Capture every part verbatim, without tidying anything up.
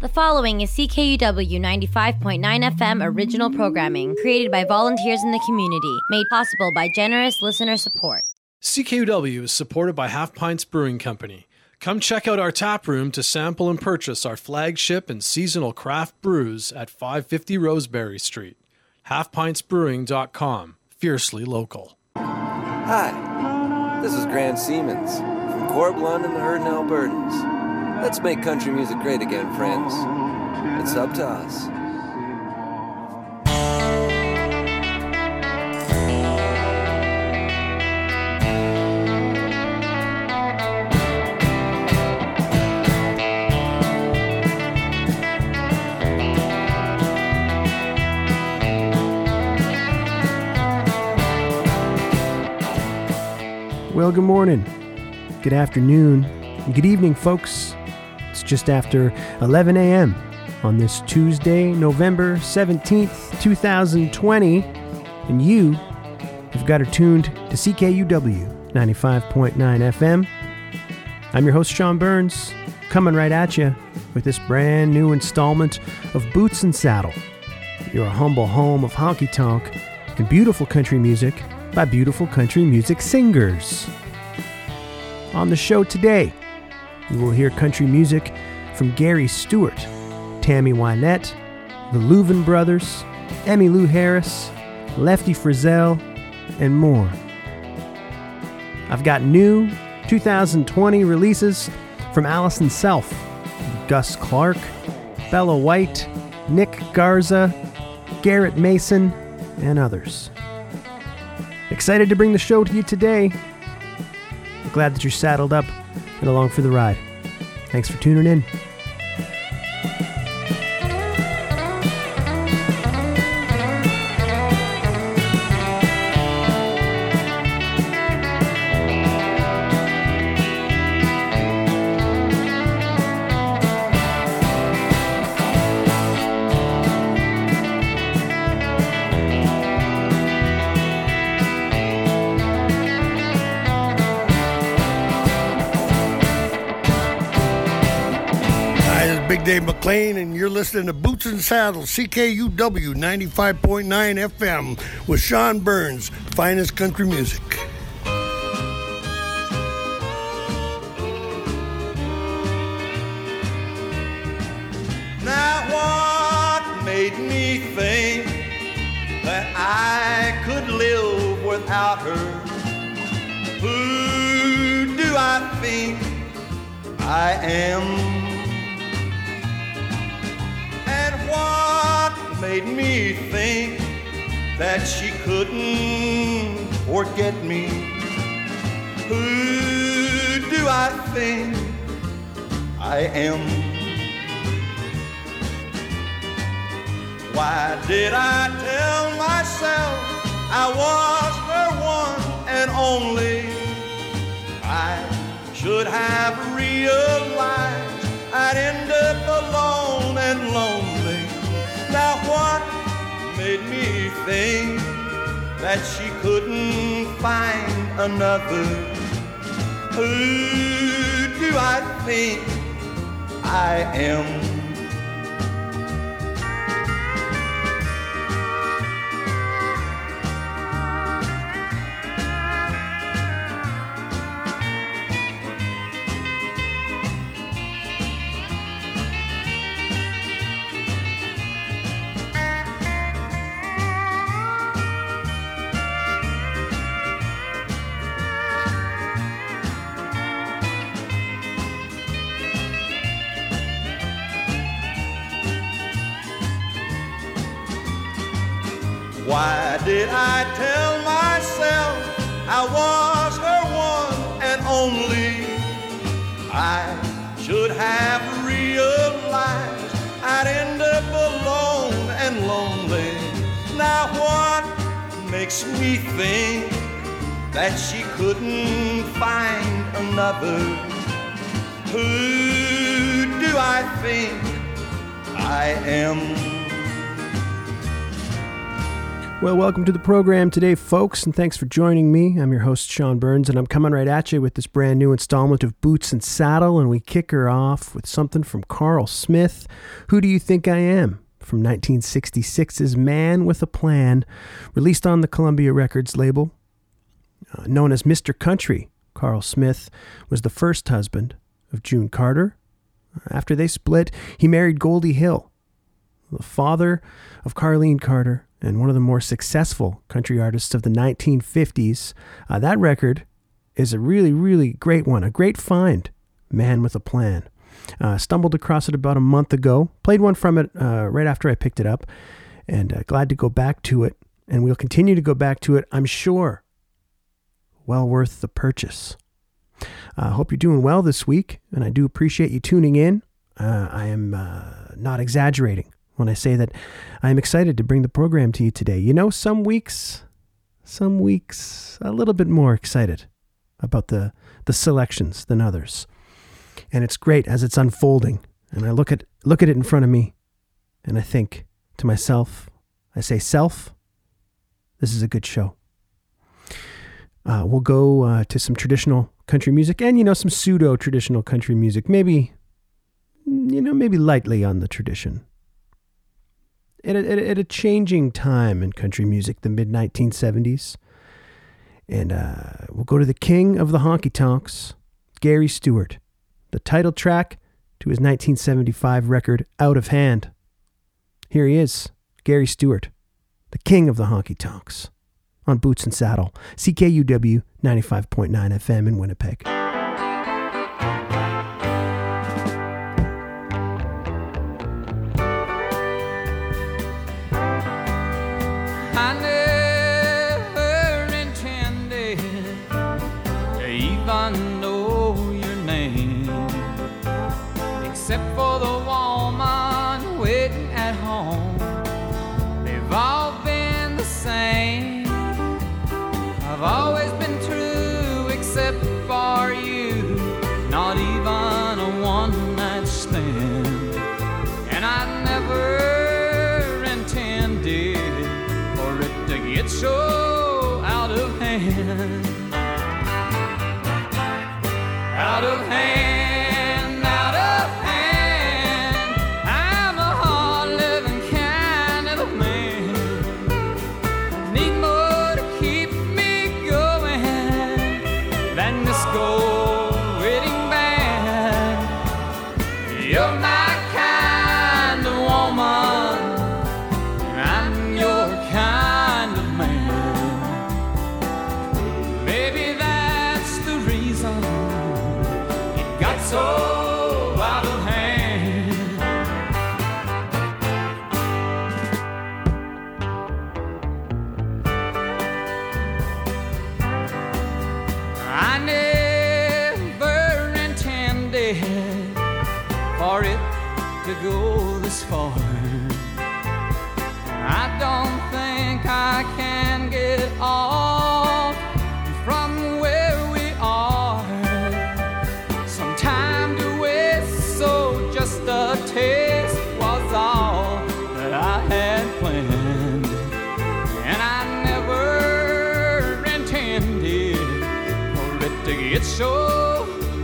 The following is C K U W ninety-five point nine F M original programming created by volunteers in the community, made possible by generous listener support. C K U W is supported by Half Pints Brewing Company. Come check out our tap room to sample and purchase our flagship and seasonal craft brews at five fifty Roseberry Street. half pints brewing dot com. Fiercely local. Hi, this is Grant Siemens from Corb Lund and the Herdin' Albertans. Let's make country music great again, friends. It's up to us. Well, good morning, good afternoon, and good evening, folks. It's just after eleven a.m. on this Tuesday, November seventeenth, twenty twenty, and you have got her tuned to C K U W ninety-five point nine F M. I'm your host, Sean Burns, coming right at you with this brand new installment of Boots and Saddle, your humble home of honky-tonk and beautiful country music by beautiful country music singers. On the show today, you will hear country music from Gary Stewart, Tammy Wynette, the Louvin Brothers, Emmylou Harris, Lefty Frizzell, and more. I've got new twenty twenty releases from Allison Self, Gus Clark, Bella White, Nick Garza, Garrett Mason, and others. Excited to bring the show to you today. Glad that you're saddled up and along for the ride. Thanks for tuning in. McLean, and you're listening to Boots and Saddles, C K U W ninety-five point nine F M with Sean Burns, finest country music. Now what made me think that I could live without her? Who do I think I am? What made me think that she couldn't forget me? Who do I think I am? Why did I tell myself I was her one and only? I should have realized I'd end up alone and lonely. Now what made me think that she couldn't find another? Who do I think I am? Why did I tell myself I was her one and only? I should have realized I'd end up alone and lonely. Now what makes me think that she couldn't find another? Who do I think I am? Well, welcome to the program today, folks, and thanks for joining me. I'm your host, Sean Burns, and I'm coming right at you with this brand new installment of Boots and Saddle, and we kick her off with something from Carl Smith, Who Do You Think I Am? From nineteen sixty-six's Man with a Plan, released on the Columbia Records label. Uh, known as Mister Country, Carl Smith was the first husband of June Carter. After they split, he married Goldie Hill, the father of Carlene Carter, and one of the more successful country artists of the nineteen fifties. Uh, that record is a really, really great one, a great find, Man with a Plan. Uh, stumbled across it about a month ago, played one from it uh, right after I picked it up, and uh, glad to go back to it, and we'll continue to go back to it, I'm sure. Well worth the purchase. I uh, hope you're doing well this week, and I do appreciate you tuning in. Uh, I am uh, not exaggerating when I say that I'm excited to bring the program to you today. You know, some weeks, some weeks, a little bit more excited about the, the selections than others. And it's great as it's unfolding. And I look at look at it in front of me, and I think to myself, I say, self, this is a good show. Uh, we'll go uh, to some traditional country music and, you know, some pseudo-traditional country music. Maybe, you know, maybe lightly on the tradition. At a, at a changing time in country music, the mid nineteen seventies. And uh, we'll go to the king of the honky-tonks, Gary Stewart. The title track to his nineteen seventy-five record, Out of Hand. Here he is, Gary Stewart, the king of the honky-tonks, on Boots and Saddle, C K U W ninety-five point nine F M in Winnipeg. Except for the woman waiting at home, they've all been the same. I've always been true, except for you, not even a one-night stand. And I never intended for it to get so out of hand. Out of hand. So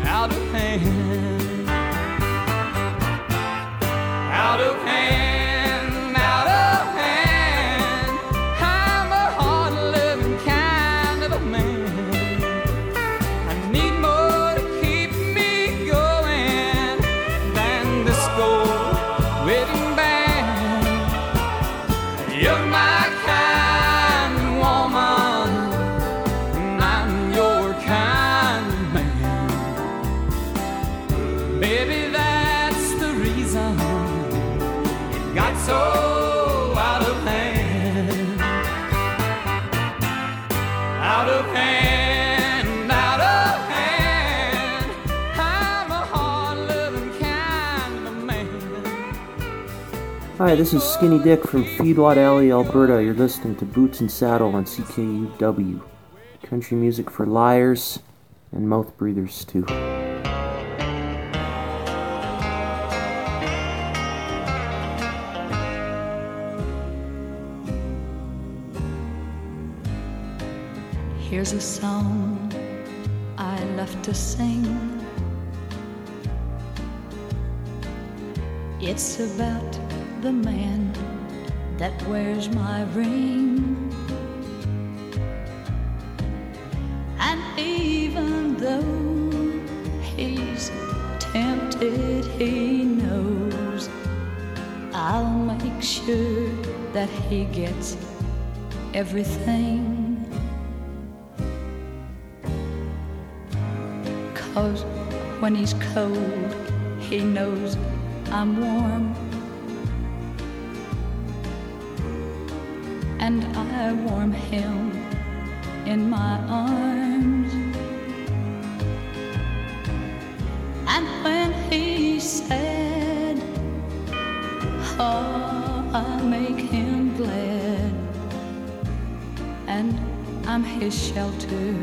out of hand, out of hand, out of hand. I'm a hard-living kind of a man. I need more to keep me going than this gold-wedding band. You're my kind of woman, and I'm your kind. Maybe that's the reason it got so out of hand. Out of hand, out of hand. I'm a hard-living kind of man. Hi, this is Skinny Dick from Feedlot Alley, Alberta. You're listening to Boots and Saddle on C K U W. Country music for liars and mouth breathers, too. Here's a song I love to sing. It's about the man that wears my ring. And even though he's tempted, he knows I'll make sure that he gets everything. 'Cause when he's cold, he knows I'm warm, and I warm him in my arms. And when he's sad, oh, I make him glad, and I'm his shelter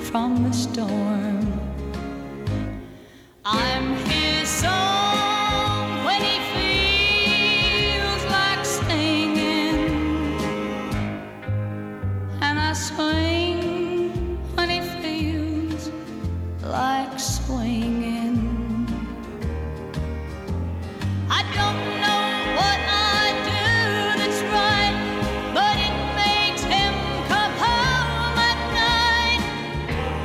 from the storm. I'm his song when he feels like singing, and I swing when he feels like swinging. I don't know what I do that's right, but it makes him come home at night.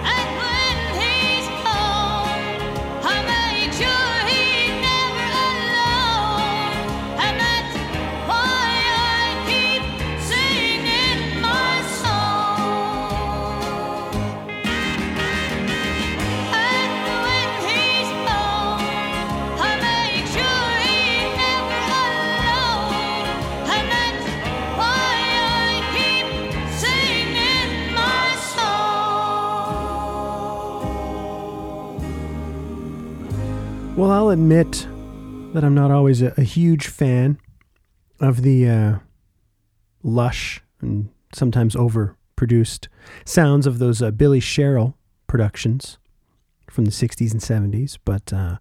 And when he's home, I make sure he's never alone. And that's why I keep singing my song. And when he's home, I make sure he's never alone. And that's why I keep singing my song. Well, I'll admit that I'm not always a, a huge fan of the uh, lush and sometimes overproduced sounds of those uh, Billy Sherrill productions from the sixties and seventies, but uh,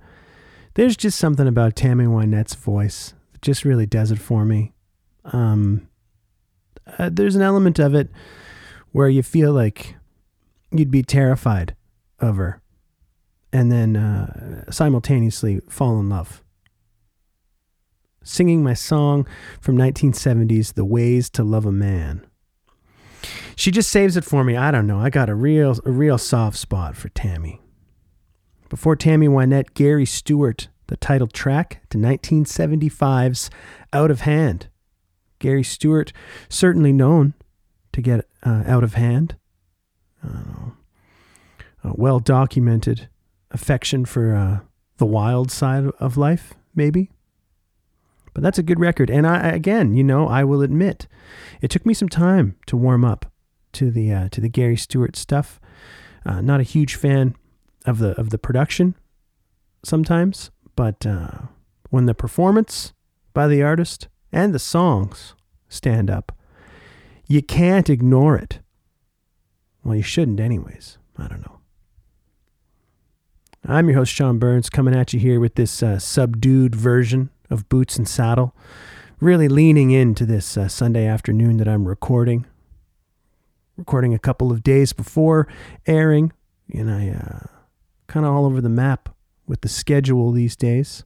there's just something about Tammy Wynette's voice that just really does it for me. Um, uh, there's an element of it where you feel like you'd be terrified of her and then uh, simultaneously fall in love. Singing my song from nineteen seventies, The Ways to Love a Man. She just saves it for me. I don't know. I got a real a real soft spot for Tammy. Before Tammy Wynette, Gary Stewart, the title track to nineteen seventy-five's Out of Hand. Gary Stewart, certainly known to get uh, out of hand. I don't know. A well-documented affection for uh, the wild side of life, maybe. But that's a good record. And I, again, you know, I will admit, it took me some time to warm up to the uh, to the Gary Stewart stuff. Uh, not a huge fan of the of the production sometimes, but uh, when the performance by the artist and the songs stand up, you can't ignore it. Well, you shouldn't, anyways. I don't know. I'm your host, Sean Burns, coming at you here with this uh, subdued version of Boots and Saddle. Really leaning into this uh, Sunday afternoon that I'm recording. Recording a couple of days before airing. And I uh, kind of all over the map with the schedule these days.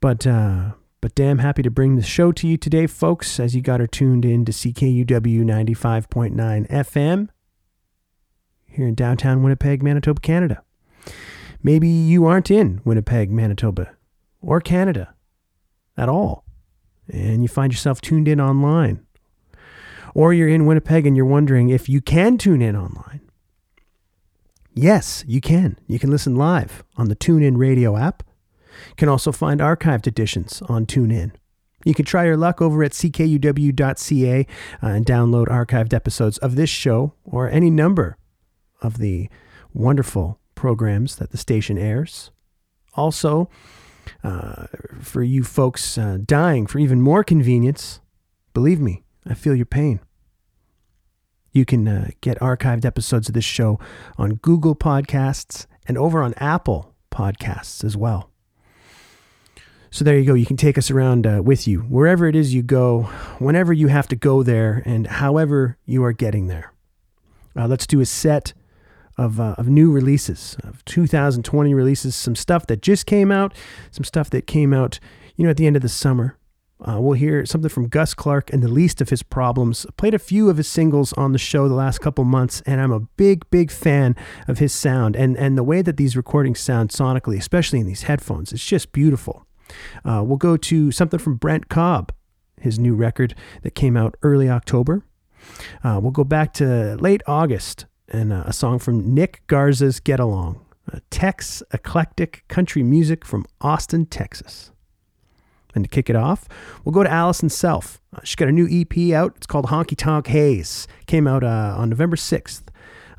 But, uh, but damn happy to bring the show to you today, folks, as you got her tuned in to C K U W ninety-five point nine F M here in downtown Winnipeg, Manitoba, Canada. Maybe you aren't in Winnipeg, Manitoba, or Canada at all, and you find yourself tuned in online. Or you're in Winnipeg and you're wondering if you can tune in online. Yes, you can. You can listen live on the TuneIn radio app. You can also find archived editions on TuneIn. You can try your luck over at C K U W dot C A uh, and download archived episodes of this show or any number of the wonderful programs that the station airs. Also, uh, for you folks uh, dying for even more convenience, believe me, I feel your pain. You can uh, get archived episodes of this show on Google Podcasts and over on Apple Podcasts as well. So there you go. You can take us around uh, with you, wherever it is you go, whenever you have to go there, and however you are getting there. Uh, let's do a set of uh, of new releases, of two thousand twenty releases, some stuff that just came out, some stuff that came out, you know, at the end of the summer. Uh, we'll hear something from Gus Clark and The Least of His Problems. I played a few of his singles on the show the last couple months, and I'm a big, big fan of his sound and, and the way that these recordings sound sonically, especially in these headphones. It's just beautiful. Uh, we'll go to something from Brent Cobb, his new record that came out early October. Uh, we'll go back to late August and uh, a song from Nick Garza's Get Along, uh, Tex eclectic country music from Austin, Texas. And to kick it off, we'll go to Allison Self. Uh, she's got a new E P out. It's called Honky Tonk Haze. Came out uh, on November sixth.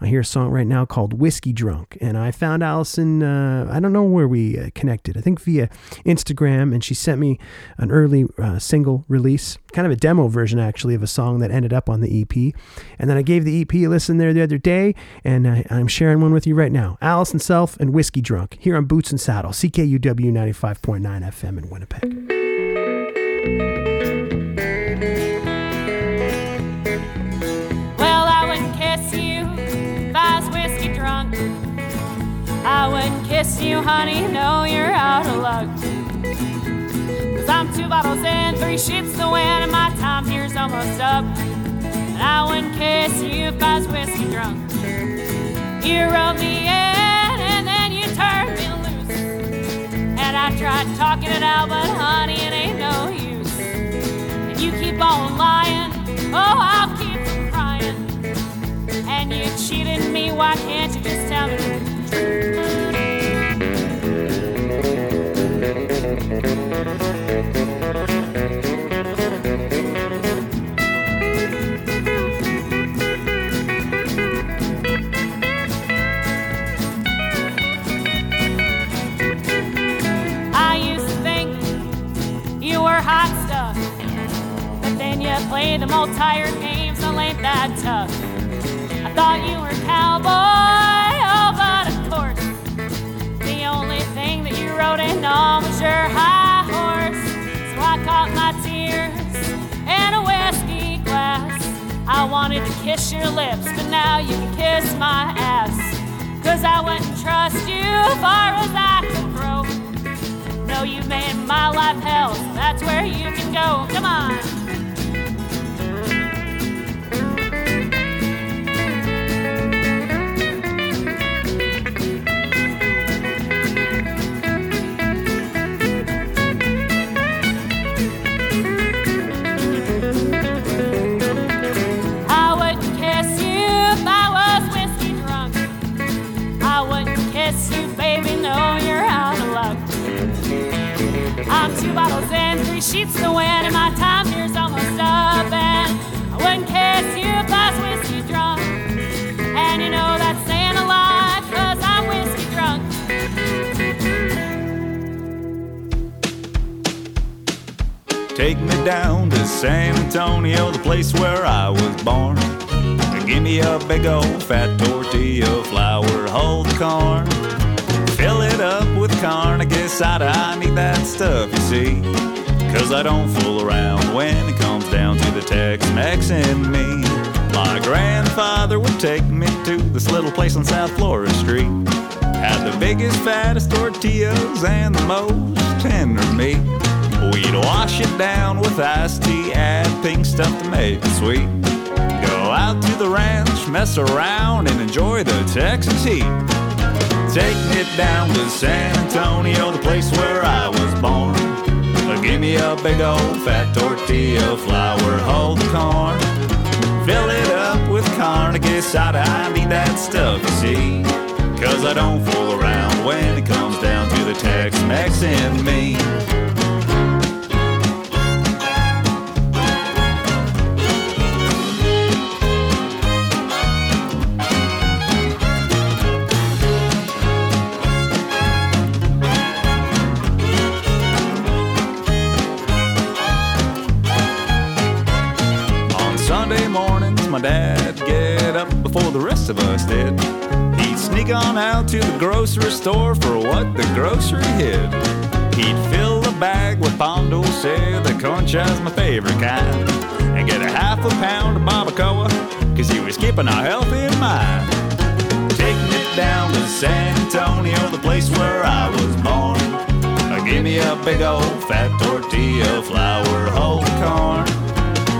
I hear a song right now called Whiskey Drunk. And I found Allison, uh, I don't know where we uh, connected. I think via Instagram. And she sent me an early uh, single release, kind of a demo version, actually, of a song that ended up on the E P. And then I gave the E P a listen there the other day. And I, I'm sharing one with you right now. Allison Self and Whiskey Drunk here on Boots and Saddle, C K U W ninety-five point nine F M in Winnipeg. I wouldn't kiss you, honey, no, you're out of luck. Cause I'm two bottles in, three sheets to win, and my time here's almost up. And I wouldn't kiss you if I was whiskey drunk. You rode me in, and then you turned me loose. And I tried talking it out, but honey, it ain't no use. And you keep on lying, oh, I'll keep from crying. And you cheated me, why can't you just tell me the truth? I used to think you were hot stuff, but then you played them old tired games, so ain't that tough. I thought you were cowboy, oh, but of course, the only thing that you rode in on was your high. I caught my tears in a whiskey glass. I wanted to kiss your lips, but now you can kiss my ass. Cause I wouldn't trust you far as I could grow. No, you made my life hell, so that's where you can go. Come on. I'm two bottles in, three sheets to win, and my time here's almost up. And I wouldn't kiss you if I was whiskey drunk. And you know that's saying a lot, cause I'm whiskey drunk. Take me down to San Antonio, the place where I was born. Give me a big old fat tortilla flour, hold the corn. Fill it up with Carnegie cider, I need that stuff, you see. Cause I don't fool around when it comes down to the Tex-Mex in me. My grandfather would take me to this little place on South Florida Street. Had the biggest, fattest tortillas and the most tender meat. We'd wash it down with iced tea, add pink stuff to make it sweet. Go out to the ranch, mess around, and enjoy the Texas heat. Take me down to San Antonio, the place where I was born. Give me a big old fat tortilla flour, hold the corn. Fill it up with Carnegie cider, I need that stuff, you see. Cause I don't fool around when it comes down to the Tex-Mex in me. My dad get up before the rest of us did. He'd sneak on out to the grocery store for what the grocery hid. He'd fill the bag with Pondo, say the concha's my favorite kind. And get a half a pound of barbacoa, cause you was keeping a healthy mind. Taking it down to San Antonio, the place where I was born. Give me a big old fat tortilla, flour, whole corn.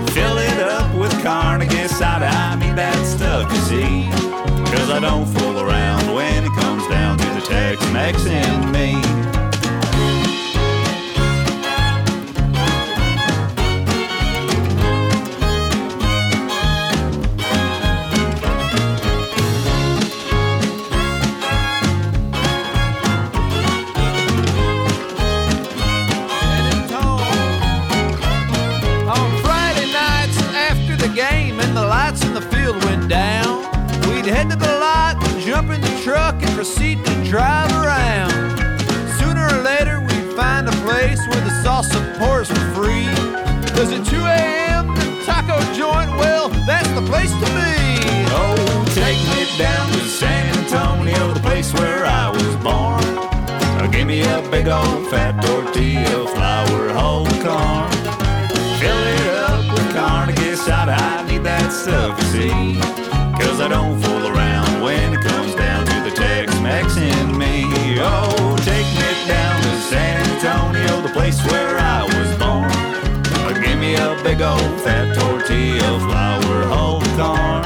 Fill it up with Carnegie cider, I mean that stuff you see. Cause I don't fool around when it comes down to the Tex-Mex and me. Head to the lot, jump in the truck, and proceed to drive around. Sooner or later, we'd find a place where the salsa pours for free. Cause at two a.m., the taco joint, well, that's the place to be. Oh, take me down to San Antonio, the place where I was born. Oh, give me a big old fat tortilla, flour, whole corn. Fill it up with Carnegie cider, I need that stuff to see. Cause I don't fool around when it comes down to the Tex-Mex in me. Oh, take me down to San Antonio, the place where I was born. Oh, give me a big old fat tortilla, flour, whole corn.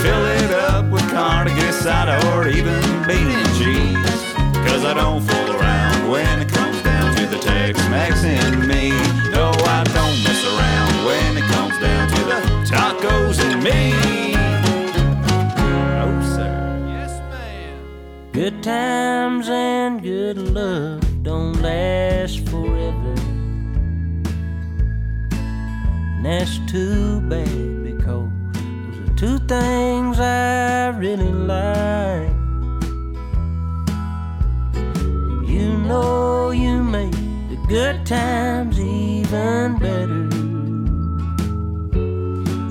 Fill it up with Carnegie cider or even bean and cheese. Cause I don't fool around when it comes down to the Tex-Mex in me. No, I don't mess around when it comes down to the tacos in me. Good times and good love don't last forever, and that's too bad because those are two things I really like. And you know you make the good times even better,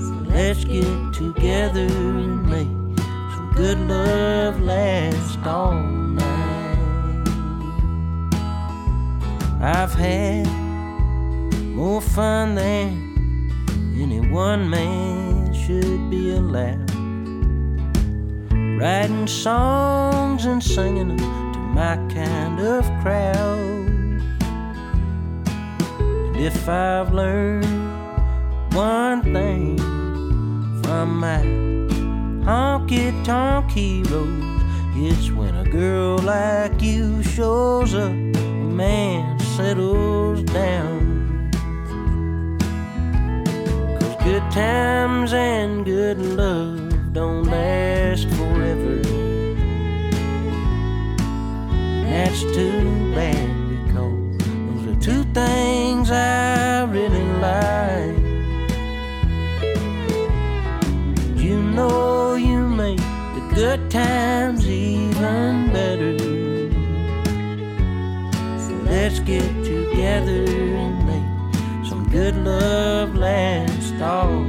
so let's get together and make good love lasts all night. I've had more fun than any one man should be allowed, writing songs and singing them to my kind of crowd. And if I've learned one thing from my honky-tonk heroes, it's when a girl like you shows up, a man settles down. Cause good times and good love don't last forever, and that's too bad because those are two things I really like. You know you make the good times even better, so let's get together and make some good love last all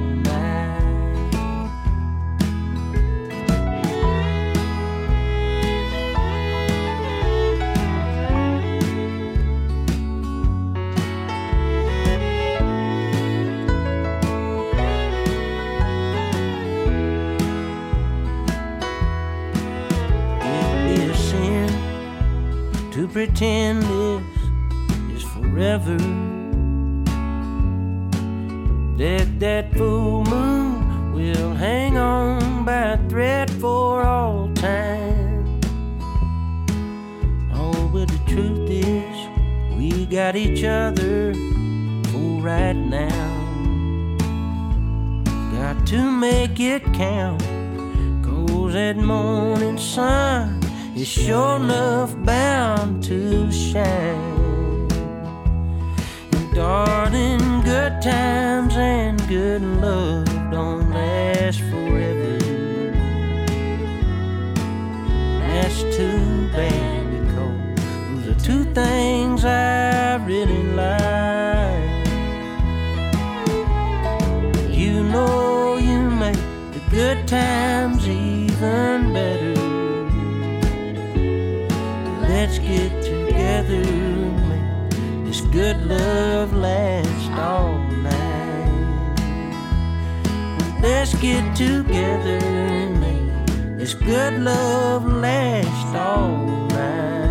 to pretend this is forever. That that full moon will hang on by a thread for all time. Oh, but the truth is we got each other for right now. Got to make it count, cause that morning sun is sure enough bound to shine. And darling, good times and good love don't last forever, and that's too bad because those are two things I really like. You know you make the good times even better, let's get together and make this good love last all night. Let's get together and make this good love last all night.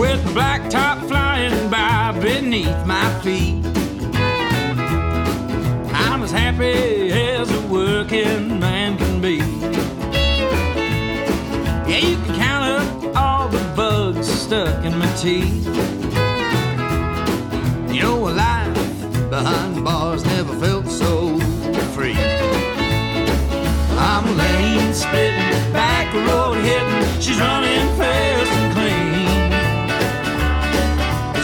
With the black top flying by beneath my feet, I'm as happy as a working man can be. Yeah, you can count up all the bugs stuck in my teeth. You know, life behind the bars never felt so free. I'm lane splitting, back road hitting, she's running fast and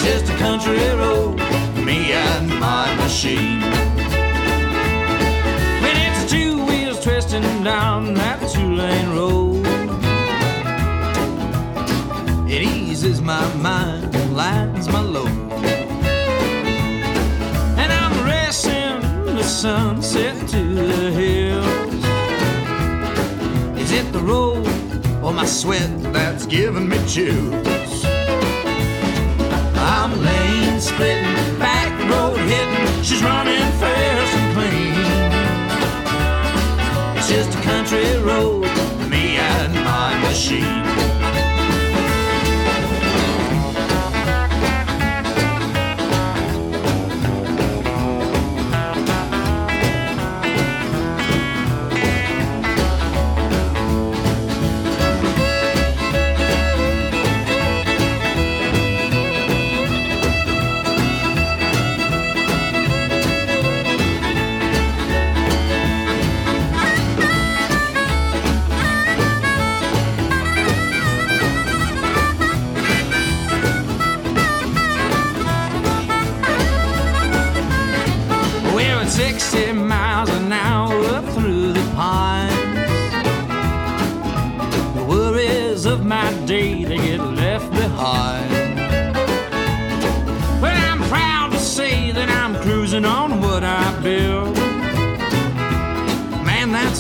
clean. Just a country road, me and my machine. When it's two wheels twisting down that two-lane road, it eases my mind, lightens my load. And I'm racing the sunset to the hills. Is it the road or my sweat that's giving me chills? I'm lane splitting, back road hitting, she's running fast and clean. It's just a country road, me and my machine.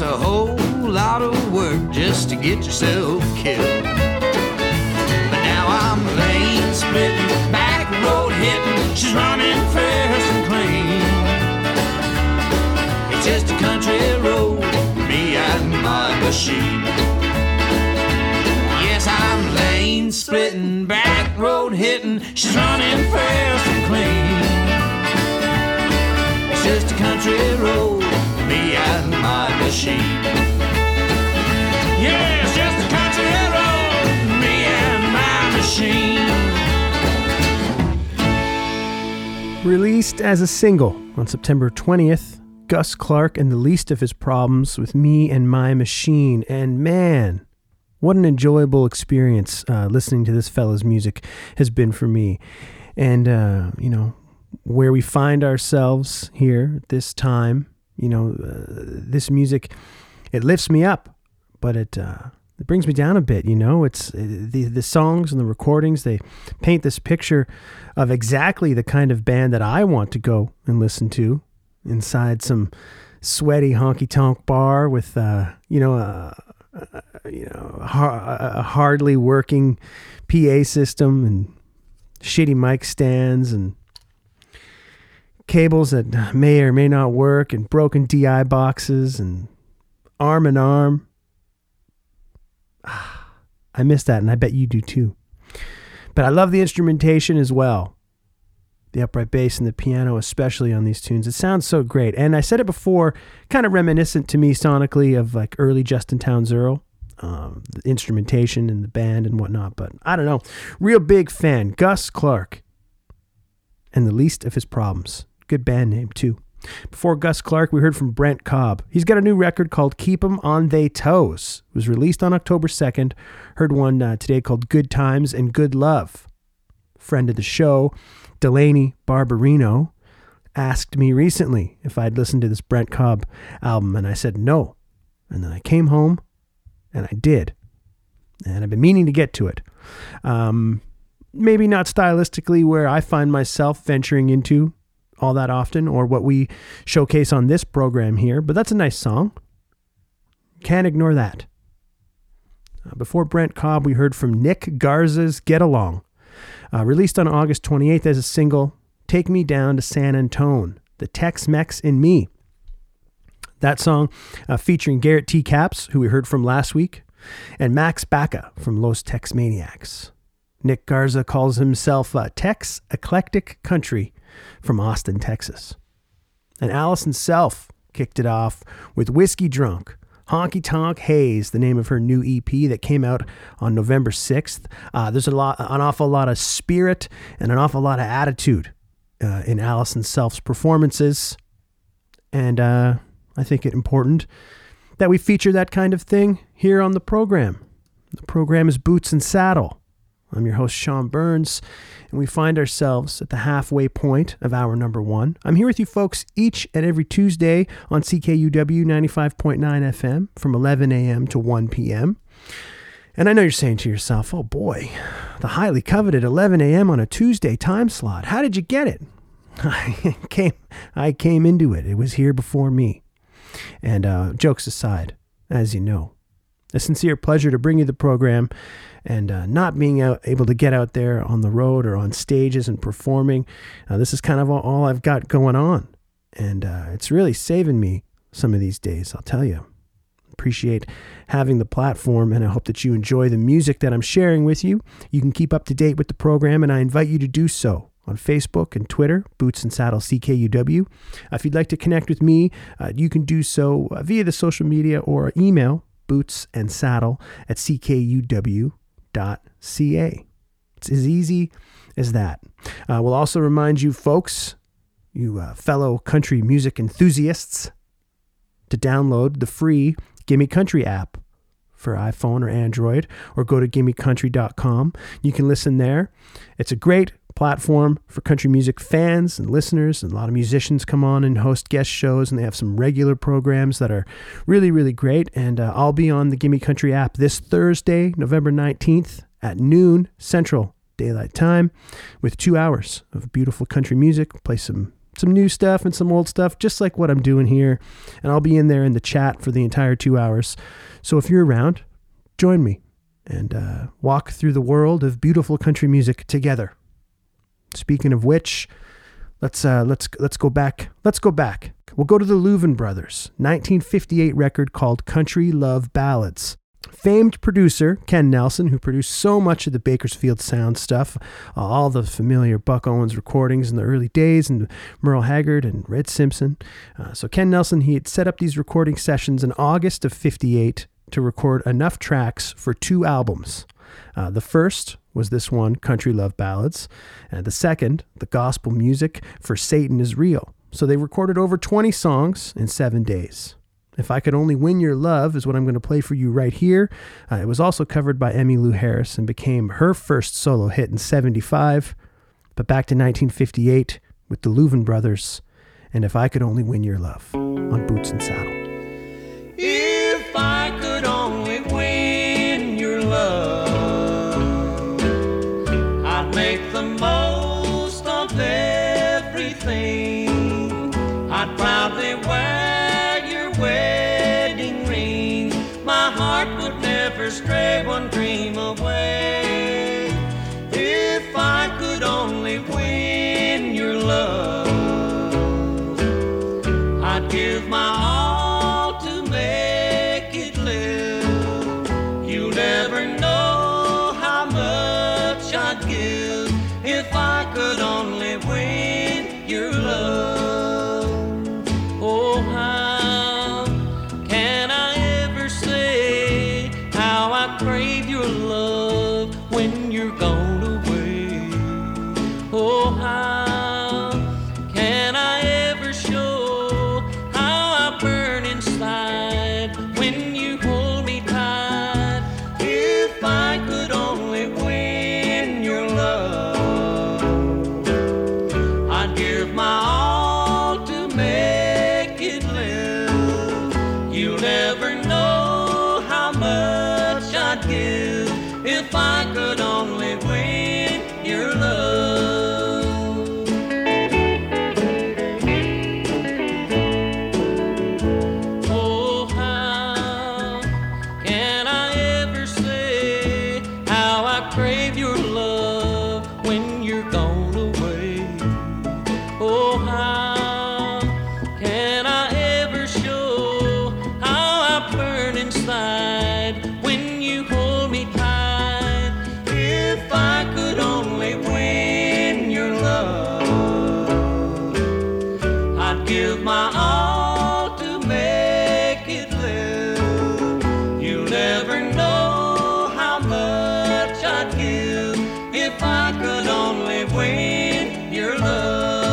A whole lot of work just to get yourself killed. But now I'm lane splitting, back road hitting, she's running fast and clean. It's just a country road, me and my machine. Yes, I'm lane splitting, back road hitting, she's running fast and clean. It's just a country road, me and my machine. Yeah, it's just a country road, me and my machine. Released as a single on September twentieth, Gus Clark and the Least of His Problems with Me and My Machine. And man, what an enjoyable experience uh, listening to this fella's music has been for me. And, uh, you know, where we find ourselves here at this time, you know, uh, this music, it lifts me up, but it uh, it brings me down a bit, you know. It's it, the the songs and the recordings, they paint this picture of exactly the kind of band that I want to go and listen to inside some sweaty honky-tonk bar with, uh, you know, a, a, you know, a, har- a hardly working P A system and shitty mic stands and cables that may or may not work and broken D I boxes and arm in arm. Ah, I miss that, and I bet you do too. But I love the instrumentation as well. The upright bass and the piano, especially on these tunes. It sounds so great. And I said it before, kind of reminiscent to me sonically of like early Justin Townes Earl. Um, the instrumentation and the band and whatnot. But I don't know. Real big fan. Gus Clark and the Least of His Problems. Good band name, too. Before Gus Clark, we heard from Brent Cobb. He's got a new record called Keep 'Em On They Toes. It was released on October second. Heard one uh, today called Good Times and Good Love. Friend of the show, Delaney Barbarino, asked me recently if I'd listened to this Brent Cobb album, and I said no. And then I came home, and I did. And I've been meaning to get to it. Um... Maybe not stylistically where I find myself venturing into all that often, or what we showcase on this program here, but that's a nice song. Can't ignore that. Uh, before Brent Cobb, we heard from Nick Garza's Get Along, uh, released on August twenty-eighth as a single, Take Me Down to San Antone, The Tex-Mex in Me. That song uh, featuring Garrett T. Capps, who we heard from last week, and Max Baca from Los Tex Maniacs. Nick Garza calls himself uh, Tex Eclectic Country from Austin, Texas. And Allison Self kicked it off with Whiskey Drunk, Honky Tonk Haze, the name of her new E P that came out on November sixth. Uh, there's a lot, an awful lot of spirit and an awful lot of attitude uh, in Allison Self's performances. And uh, I think it important that we feature that kind of thing here on the program. The program is Boots and Saddle. I'm your host, Sean Burns, and we find ourselves at the halfway point of hour number one. I'm here with you folks each and every Tuesday on C K U W ninety-five point nine F M from eleven a.m. to one p.m. And I know you're saying to yourself, oh boy, the highly coveted eleven a.m. on a Tuesday time slot. How did you get it? I came, I came into it. It was here before me. And uh, jokes aside, as you know, a sincere pleasure to bring you the program. And uh, not being out, able to get out there on the road or on stages and performing, uh, this is kind of all, all I've got going on. And uh, it's really saving me some of these days, I'll tell you. Appreciate having the platform, and I hope that you enjoy the music that I'm sharing with you. You can keep up to date with the program, and I invite you to do so on Facebook and Twitter, Boots and Saddle C K U W. Uh, if you'd like to connect with me, uh, you can do so uh, via the social media or email, bootsandsaddle at C K U W. Dot ca. It's as easy as that. Uh, we'll also remind you folks, you uh, fellow country music enthusiasts, to download the free Gimme Country app for iPhone or Android, or go to gimme country dot com. You can listen there. It's a great platform for country music fans and listeners, and a lot of musicians come on and host guest shows, and they have some regular programs that are really, really great. And uh, I'll be on the Gimme Country app this Thursday, November nineteenth at noon Central Daylight Time, with two hours of beautiful country music. Play some some new stuff and some old stuff, just like what I'm doing here. And I'll be in there in the chat for the entire two hours. So if you're around, join me and uh, walk through the world of beautiful country music together. Speaking of which, let's uh, let's let's go back. Let's go back. We'll go to the Louvin Brothers' nineteen fifty-eight record called Country Love Ballads. Famed producer Ken Nelson, who produced so much of the Bakersfield Sound stuff, uh, all the familiar Buck Owens recordings in the early days, and Merle Haggard and Red Simpson. Uh, so Ken Nelson, he had set up these recording sessions in August of fifty-eight to record enough tracks for two albums. Uh, the first was this one, Country Love Ballads, and the second, the gospel music for Satan Is Real. So they recorded over twenty songs in seven days. If I Could Only Win Your Love is what I'm going to play for you right here. Uh, it was also covered by Emmylou Harris and became her first solo hit in seventy-five. But back to nineteen fifty-eight with the Louvin Brothers and If I Could Only Win Your Love on Boots and Saddle. If I could only win your love, make the most of everything. I'd proudly wear your wedding ring. My heart would never stray one dream away. If I could only win your love, I'd give my all to make it live. You'll never know how much I'd give. would give my all to make it live. You never know how much I'd give if I could only win your love.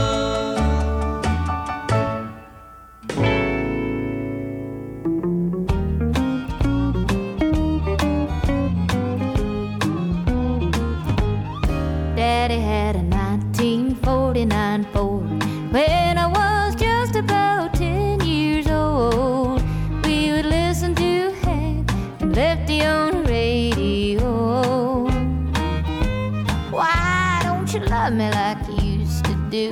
Daddy had a nineteen forty-nine Ford when I was just about ten years old. We would listen to Hank and Lefty on the radio. Why don't you love me like you used to do?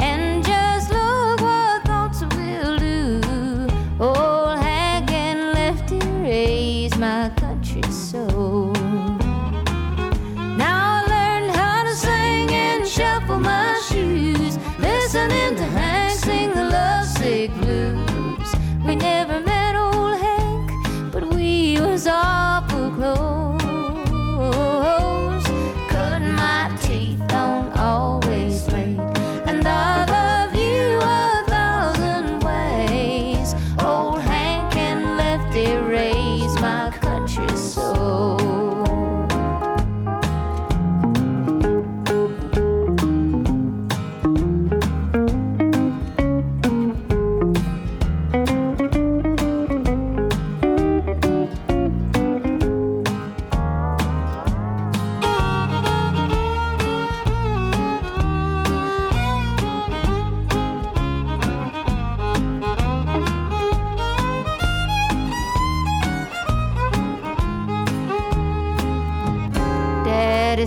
And just look what thoughts will do. Old Hank and Lefty raised my country soul. Now I learned how to sing and shuffle my shoes, listening to Hank sing the lovesick blues. We never met old Hank, but we was awful close. Cutting my teeth don't always straight, and I love you a thousand ways. Old Hank and Lefty raised my country soul.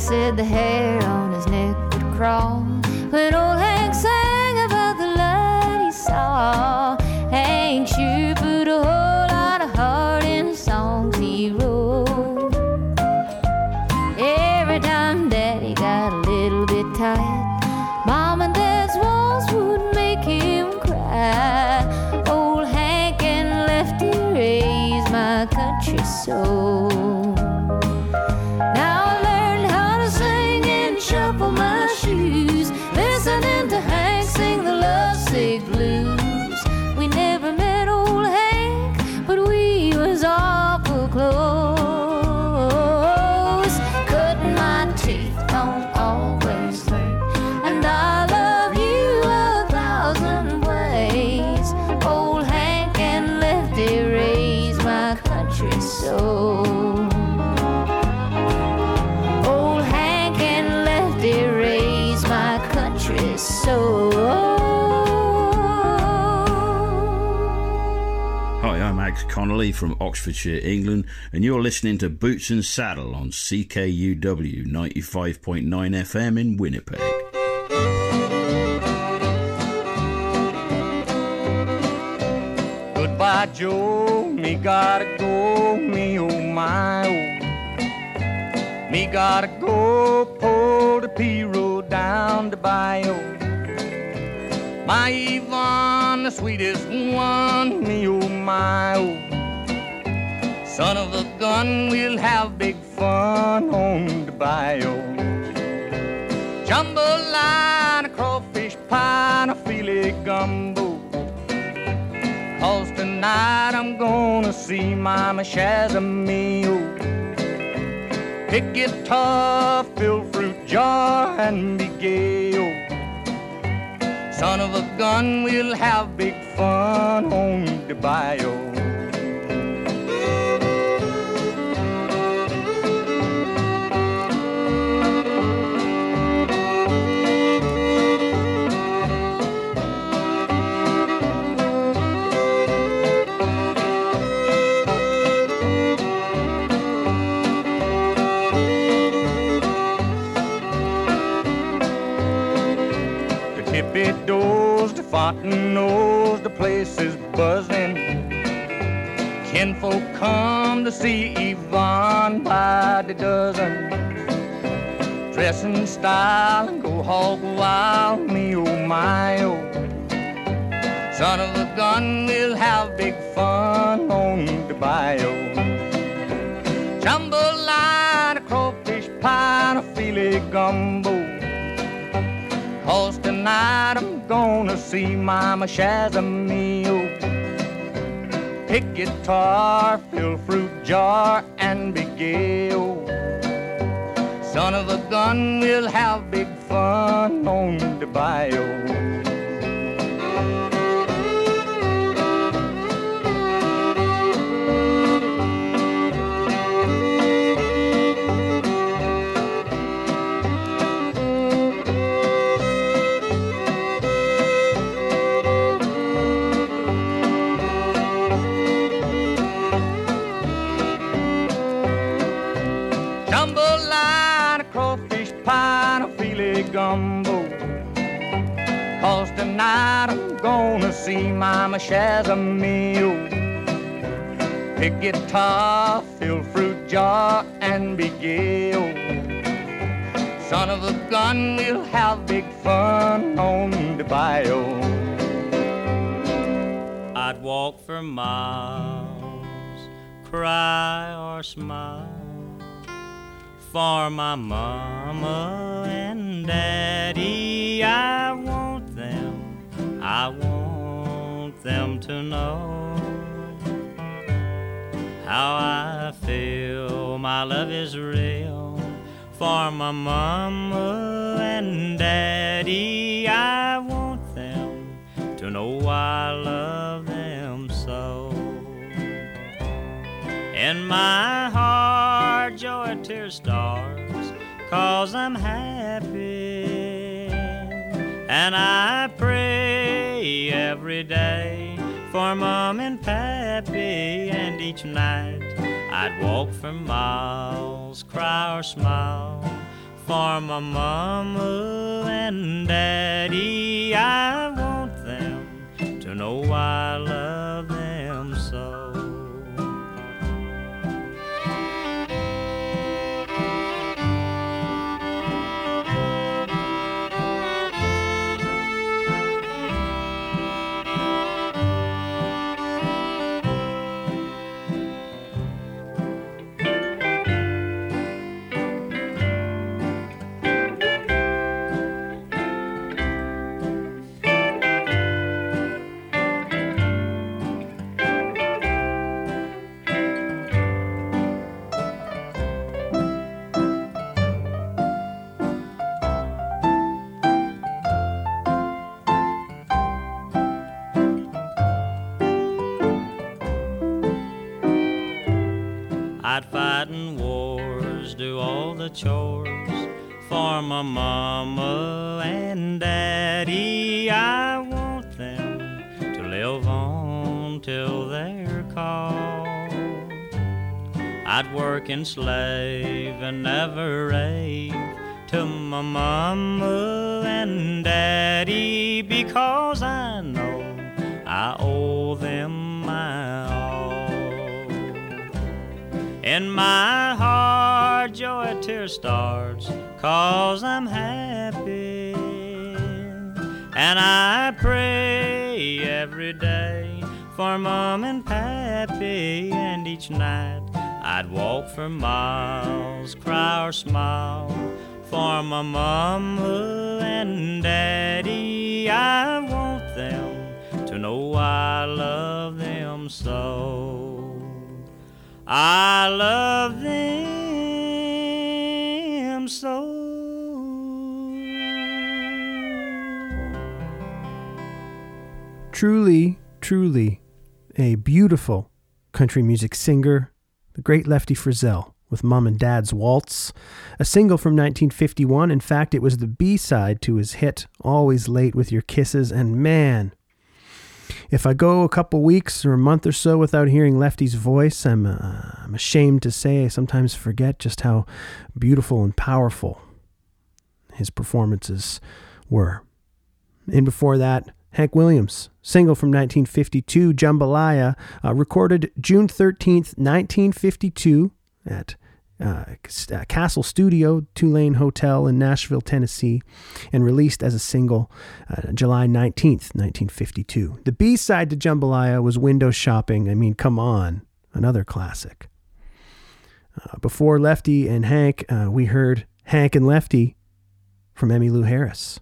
Said the hair on his neck would crawl when old Hank sang about the light he saw. Hank sure put a whole lot of heart in the songs he wrote. Every time Daddy got a little bit tired, Mom and Dad's walls would make him cry. Old Hank and Lefty raised my country soul. Shuffle my shoes, listening to Hank sing the lovesick blues. We never met old Hank, but we was awful close. Cutting my teeth don't always hurt, and I love you a thousand ways. Old Hank and Lefty raised my country soul. So hi, I'm Alex Connolly from Oxfordshire, England, and you're listening to Boots and Saddle on C K U W ninety-five point nine F M in Winnipeg. Goodbye, Joe, me gotta go, me oh my oh. Me gotta go, pull the P-road down the bayou. My Yvonne, the sweetest one, me oh my oh. Son of a gun, we'll have big fun on the bayou. Jambalaya, crawfish pie, and a filet gumbo. Cause tonight I'm gonna see Mama Shazamio. Pick guitar, fill fruit jar, and be gay, oh. Son of a gun, we'll have big fun on the bayou. It doors, the fountain knows, the place is buzzing. Kinfolk come to see Yvonne by the dozen. Dress in style and go hog wild, me oh my oh. Son of a gun, we'll have big fun on the bayou. Jambalaya, a crawfish pie, and a filet gumbo. Cause tonight I'm gonna see Mama Shazamio. Pick guitar, fill fruit jar, and be gay. Son of a gun, we'll have big fun on the bayou. Gumbo, cause tonight I'm gonna see Mama Shazamio. Pick guitar, fill fruit jar, and be gay. Son of a gun, we'll have big fun on the bayou. I'd walk for miles, cry or smile, for my mama and daddy. I want them, I want them to know how I feel. My love is real for my mama and daddy. I want them to know I love them so. In my heart, joy, tears, stars, cause I'm happy. And I pray every day for Mom and Pappy. And each night I'd walk for miles, cry or smile, for my Mama and Daddy. I want them to know I love them so. I'd fight in wars, do all the chores for my mama and daddy. I want them to live on till they're called. I'd work and slave and never rave to my mama and daddy, because I know I owe them my all. In my heart, joy, tears, stars, cause I'm happy. And I pray every day for Mom and Pappy. And each night I'd walk for miles, cry or smile, for my Mama and Daddy. I want them to know I love them so. I love them so. Truly, truly a beautiful country music singer, the great Lefty Frizzell, with Mom and Dad's Waltz, a single from nineteen fifty-one. In fact, it was the B-side to his hit, Always Late with Your Kisses, and man, if I go a couple weeks or a month or so without hearing Lefty's voice, I'm, uh, I'm ashamed to say I sometimes forget just how beautiful and powerful his performances were. And before that, Hank Williams, single from nineteen fifty-two, Jambalaya, uh, recorded June thirteenth, nineteen fifty-two at Uh, Castle Studio, Tulane Hotel in Nashville, Tennessee, and released as a single uh, July nineteenth, nineteen fifty-two. The B-side to Jambalaya was Window Shopping. I mean, come on, another classic. Uh, before Lefty and Hank, uh, we heard Hank and Lefty from Emmylou Harris.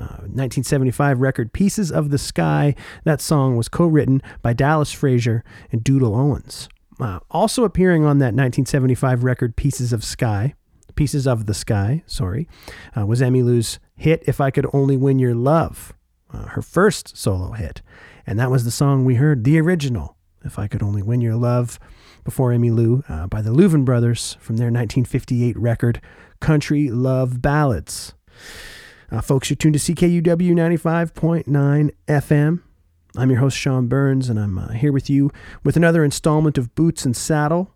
Uh, nineteen seventy-five record Pieces of the Sky. That song was co-written by Dallas Frazier and Doodle Owens. Uh, also appearing on that nineteen seventy-five record Pieces of Sky, Pieces of the Sky, sorry, uh, was Emmylou's hit If I Could Only Win Your Love, uh, her first solo hit. And that was the song we heard, the original, If I Could Only Win Your Love, before Emmylou, uh, by the Louvin Brothers from their nineteen fifty-eight record Country Love Ballads. Uh, folks, you're tuned to C K U W ninety-five point nine F M. I'm your host, Sean Burns, and I'm uh, here with you with another installment of Boots and Saddle.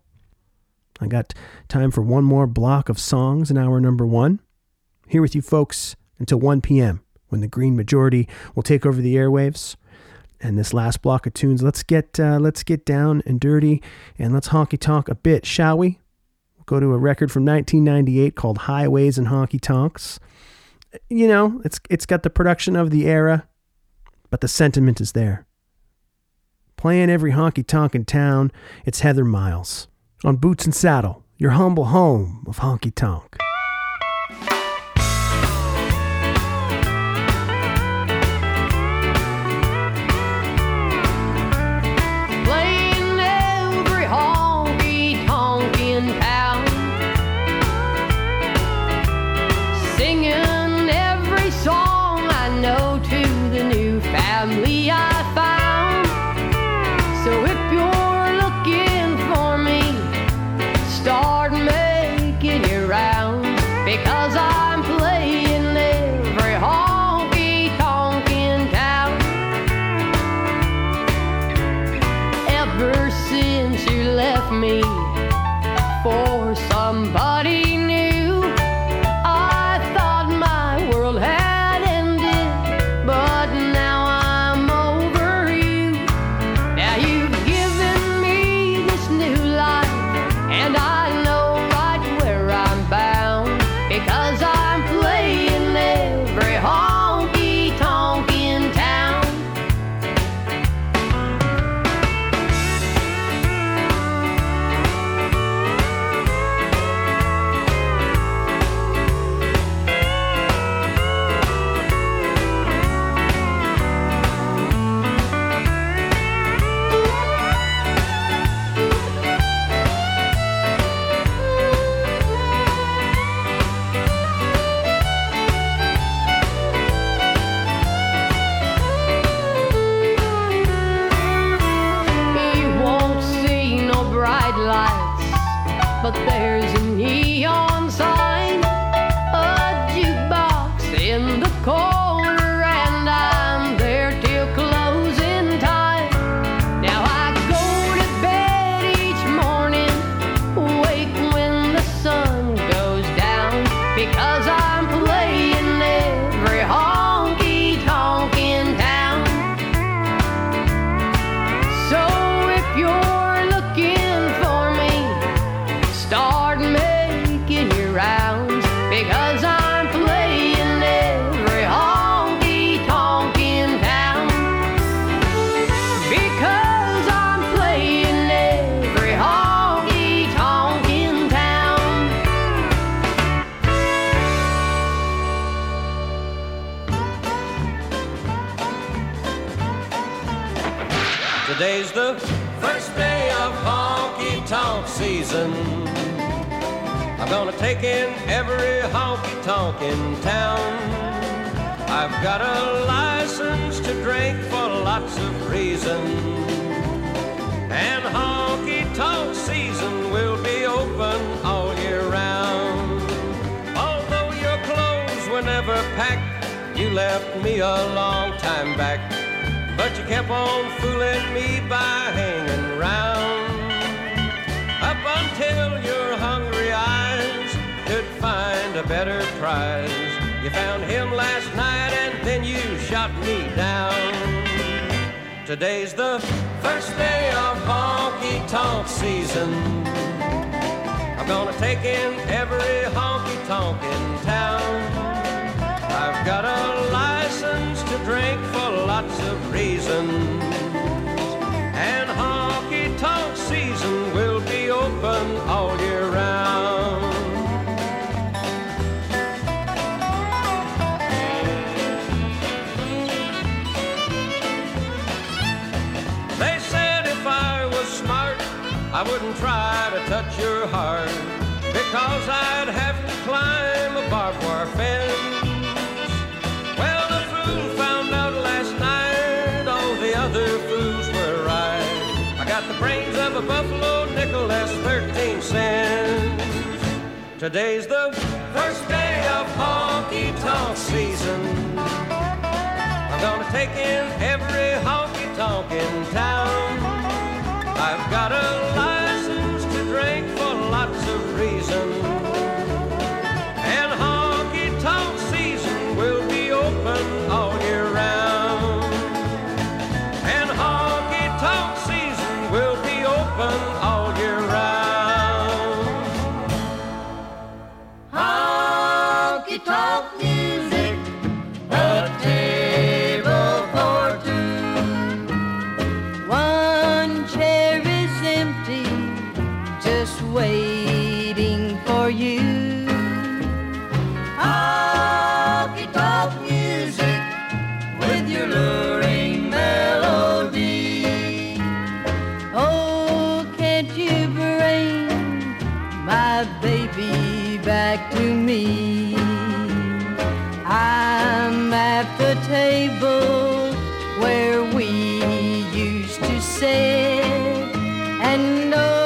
I got time for one more block of songs in hour number one. Here with you, folks, until one p.m., when the Green Majority will take over the airwaves. And this last block of tunes, let's get uh, let's get down and dirty, and let's honky-tonk a bit, shall we? We'll go to a record from nineteen ninety-eight called Highways and Honky Tonks. You know, it's it's got the production of the era, but the sentiment is there. Playing every honky-tonk in town, it's Heather Miles. On Boots and Saddle, your humble home of honky-tonk. Today's the first day of honky-tonk season. I'm gonna take in every honky-tonk in town. I've got a license to drink for lots of reasons, and honky-tonk season will be open all year round. Although your clothes were never packed, you left me a long time back, but you kept on fooling me by hanging round. Up until your hungry eyes could find a better prize, you found him last night and then you shot me down. Today's the first day of honky-tonk season. I'm gonna take in every honky-tonk in town. I've got a license to drink for lots of reasons, and honky-tonk season will be open all year round. I wouldn't try to touch your heart, because I'd have to climb a barbed wire fence. Well, the fool found out last night, all the other fools were right. I got the brains of a buffalo nickel, that's thirteen cents. Today's the first day of honky-tonk season. I'm gonna take in every honky-tonk in town. I've got a license to drink for lots of reasons, and honky-tonk season will be open all year round. And honky-tonk season will be open all year round. Honky-tonk music, a table for two. One chair waiting for you. Honky-tonk music with your luring melody. Oh, can't you bring my baby back to me? I'm at the table where we used to sit, and oh,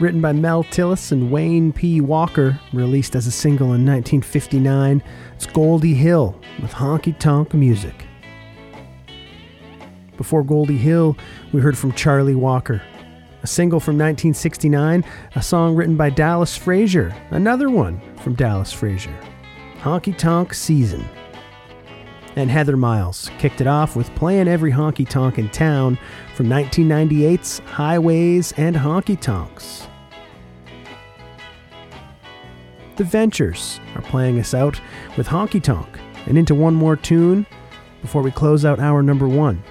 written by Mel Tillis and Wayne P. Walker, released as a single in nineteen fifty-nine. It's Goldie Hill with Honky Tonk Music. Before Goldie Hill, we heard from Charlie Walker, a single from nineteen sixty-nine, a song written by Dallas Frazier, another one from Dallas Frazier, Honky Tonk Season. And Heather Miles kicked it off with Playing Every Honky Tonk in Town from nineteen ninety-eight's Highways and Honky Tonks. The Ventures are playing us out with Honky Tonk and into one more tune before we close out hour number one.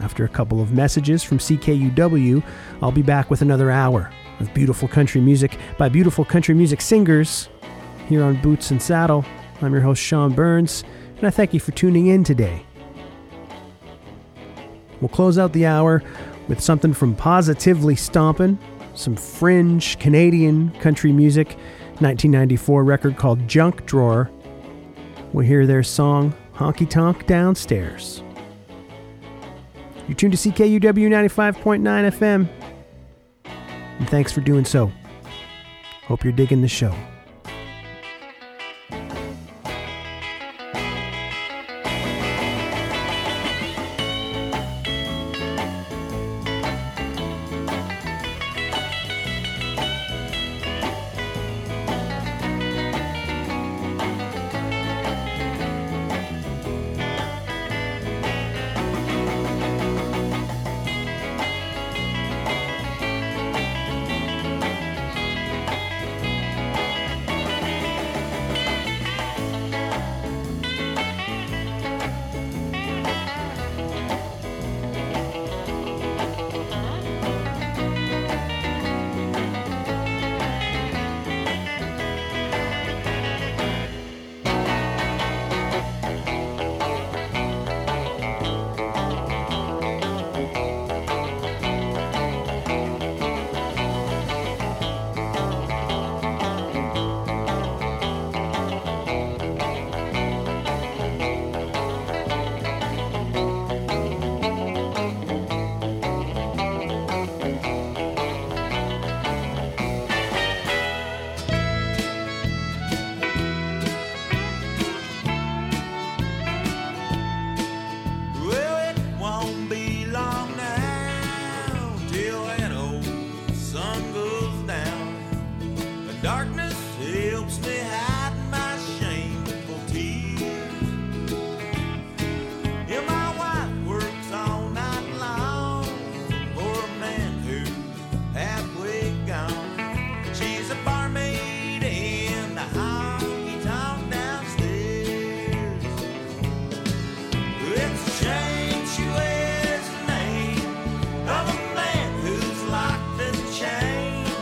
After a couple of messages from C K U W, I'll be back with another hour of beautiful country music by beautiful country music singers here on Boots and Saddle. I'm your host, Sean Burns, and I thank you for tuning in today. We'll close out the hour with something from Positively Stompin', some fringe Canadian country music, nineteen ninety-four record called Junk Drawer. We'll hear their song, Honky Tonk Downstairs. You're tuned to C K U W ninety-five point nine F M, and thanks for doing so. Hope you're digging the show. darkness helps me hide my shameful tears. Yeah, my wife works all night long for a man who's halfway gone. She's a barmaid in the honky tonk downstairs. It's a shame she wears the name of a man who's locked and chained.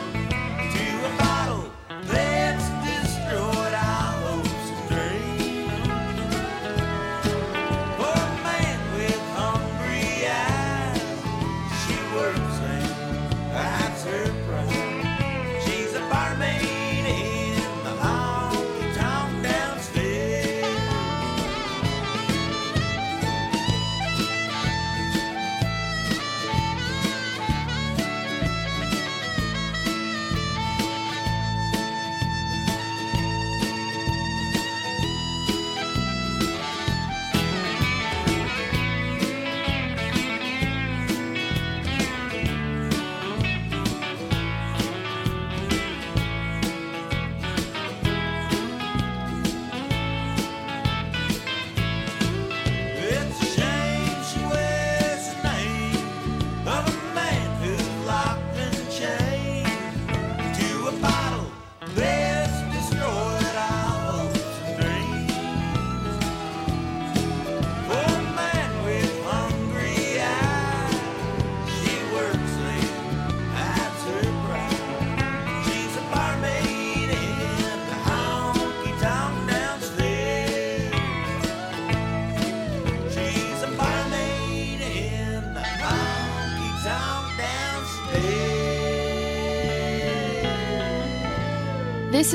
This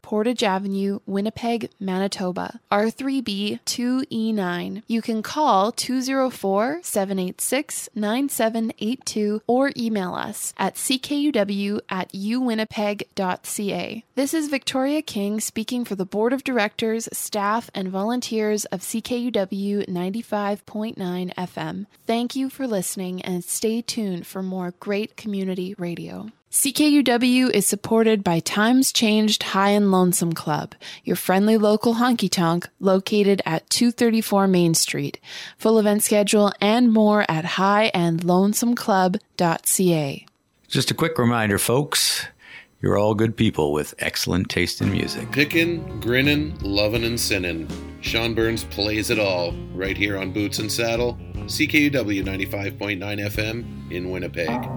Portage Avenue, Winnipeg, Manitoba, R three B two E nine. You can call two oh four, seven eight six, nine seven eight two or email us at c k u w at u winnipeg dot c a. This is Victoria King speaking for the Board of Directors, staff, and volunteers of C K U W ninety-five point nine F M. Thank you for listening, and stay tuned for more great community radio. C K U W is supported by Times Changed High and Lonesome Club, your friendly local honky-tonk located at two thirty-four Main Street. Full event schedule and more at high and lonesome club dot c a. Just a quick reminder, folks, you're all good people with excellent taste in music. Pickin', grinnin', lovin', and sinnin'. Sean Burns plays it all right here on Boots and Saddle, C K U W ninety-five point nine F M in Winnipeg.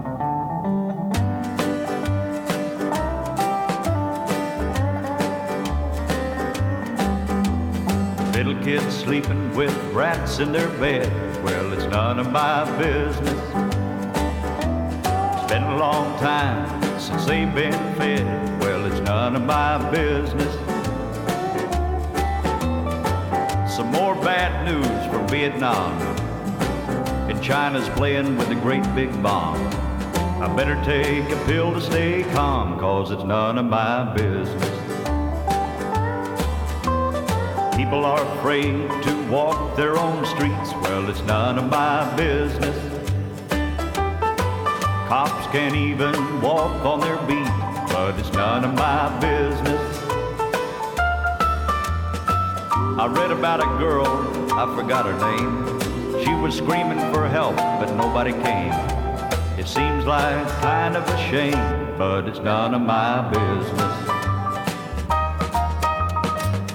Little kids sleeping with rats in their bed, well, it's none of my business. It's been a long time since they've been fed, well, it's none of my business. Some more bad news from Vietnam, and China's playing with a great big bomb. I better take a pill to stay calm, cause it's none of my business. People are afraid to walk their own streets, well, it's none of my business. Cops can't even walk on their beat, but it's none of my business. I read about a girl, I forgot her name. She was screaming for help, but nobody came. It seems like kind of a shame, but it's none of my business.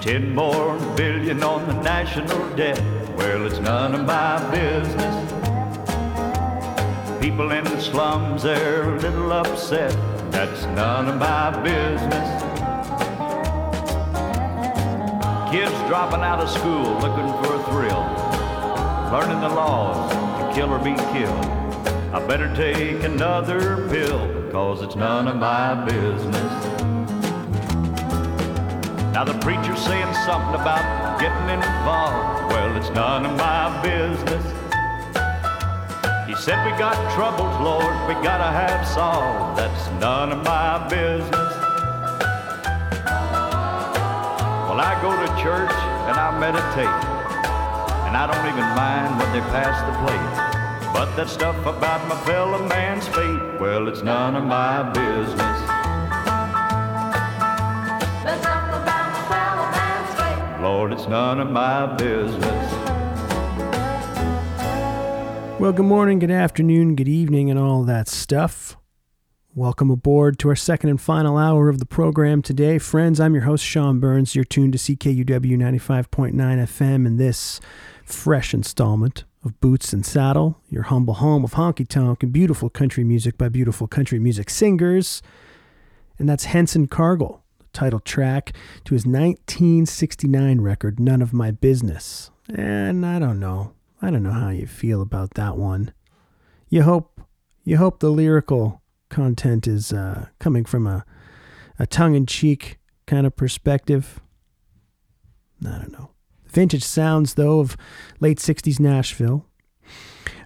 Ten more billion on the national debt, well, it's none of my business. People in the slums, they're a little upset, that's none of my business. Kids dropping out of school looking for a thrill, learning the laws to kill or be killed. I better take another pill, cause it's none of my business. Now the preacher's saying something about getting involved, well, it's none of my business. He said we got troubles, Lord, we gotta have solved, that's none of my business. Well, I go to church and I meditate, and I don't even mind when they pass the plate. But that stuff about my fellow man's fate, well, it's none of my business. That stuff about my fellow man's fate, Lord, it's none of my business. Well, good morning, good afternoon, good evening, and all that stuff. Welcome aboard to our second and final hour of the program today. Friends, I'm your host, Sean Burns. You're tuned to C K U W ninety-five point nine F M in this fresh installment of Boots and Saddle, your humble home of honky-tonk and beautiful country music by beautiful country music singers. And that's Henson Cargill, the title track to his nineteen sixty-nine record, None of My Business. And I don't know. I don't know how you feel about that one. You hope, you hope the lyrical content is uh, coming from a, a tongue-in-cheek kind of perspective. I don't know. Vintage sounds, though, of late sixties Nashville.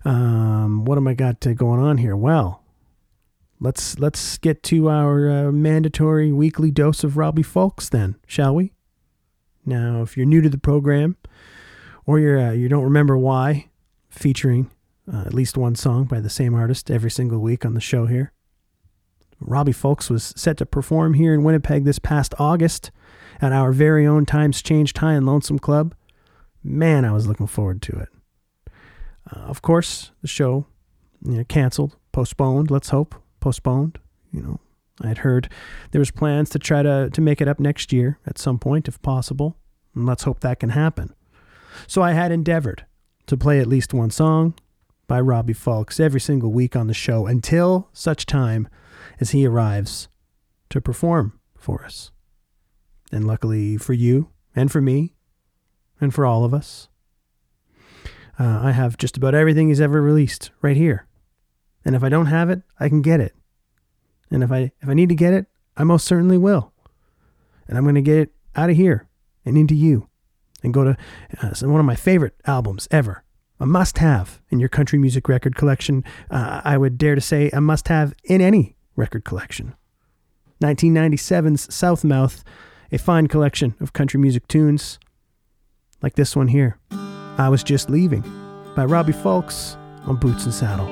Um, what am I got to going on here? Well, let's let's get to our uh, mandatory weekly dose of Robbie Fulks then, shall we? Now, if you're new to the program, or you're uh, you don't remember why, featuring uh, at least one song by the same artist every single week on the show here. Robbie Fulks was set to perform here in Winnipeg this past August at our very own Times Changed High and Lonesome Club. Man, I was looking forward to it. Uh, of course, the show, you know, canceled, postponed, let's hope, postponed. You know, I had heard there was plans to try to, to make it up next year at some point, if possible, and let's hope that can happen. So I had endeavored to play at least one song by Robbie Fulks every single week on the show until such time as he arrives to perform for us. And luckily for you, and for me, and for all of us, uh, I have just about everything he's ever released right here. And if I don't have it, I can get it. And if I if I need to get it, I most certainly will. And I'm going to get it out of here and into you, and go to uh, one of my favorite albums ever. A must-have in your country music record collection. Uh, I would dare to say a must-have in any record collection. nineteen ninety-seven's Southmouth, a fine collection of country music tunes, like this one here, I Was Just Leaving, by Robbie Fulks on Boots and Saddle.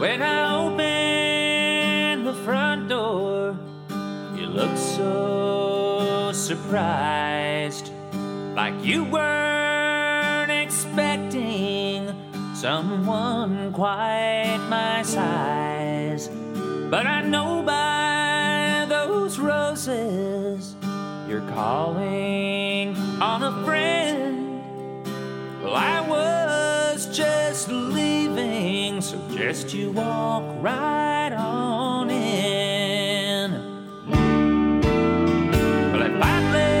When I opened the front door, you looked so surprised, like you weren't expecting someone quite my size. But I know by those roses you're calling on a friend. Well, I was just leaving, so just you walk right on in. Well, if I live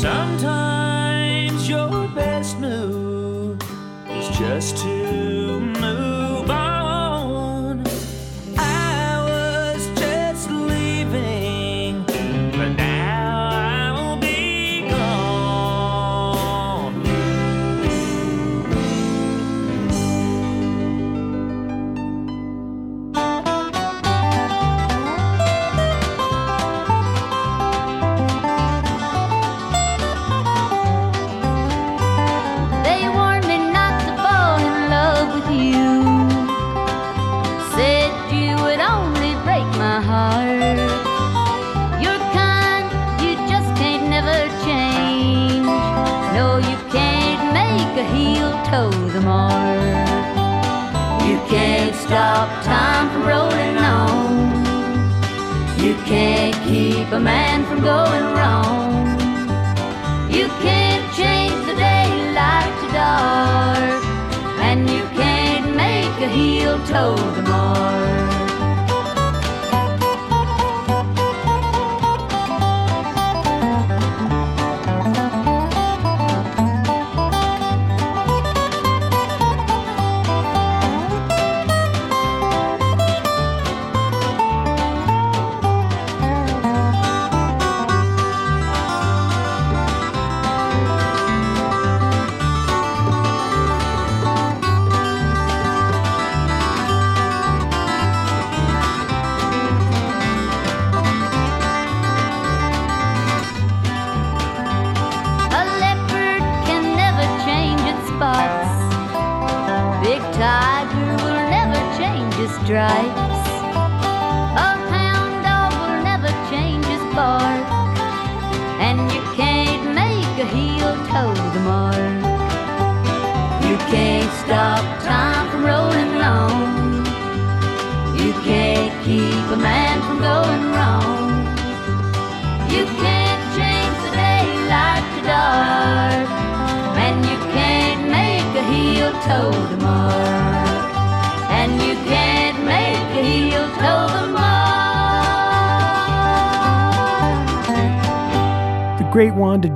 Sometimes your best move is just to move on. I was just leaving, but now I'll be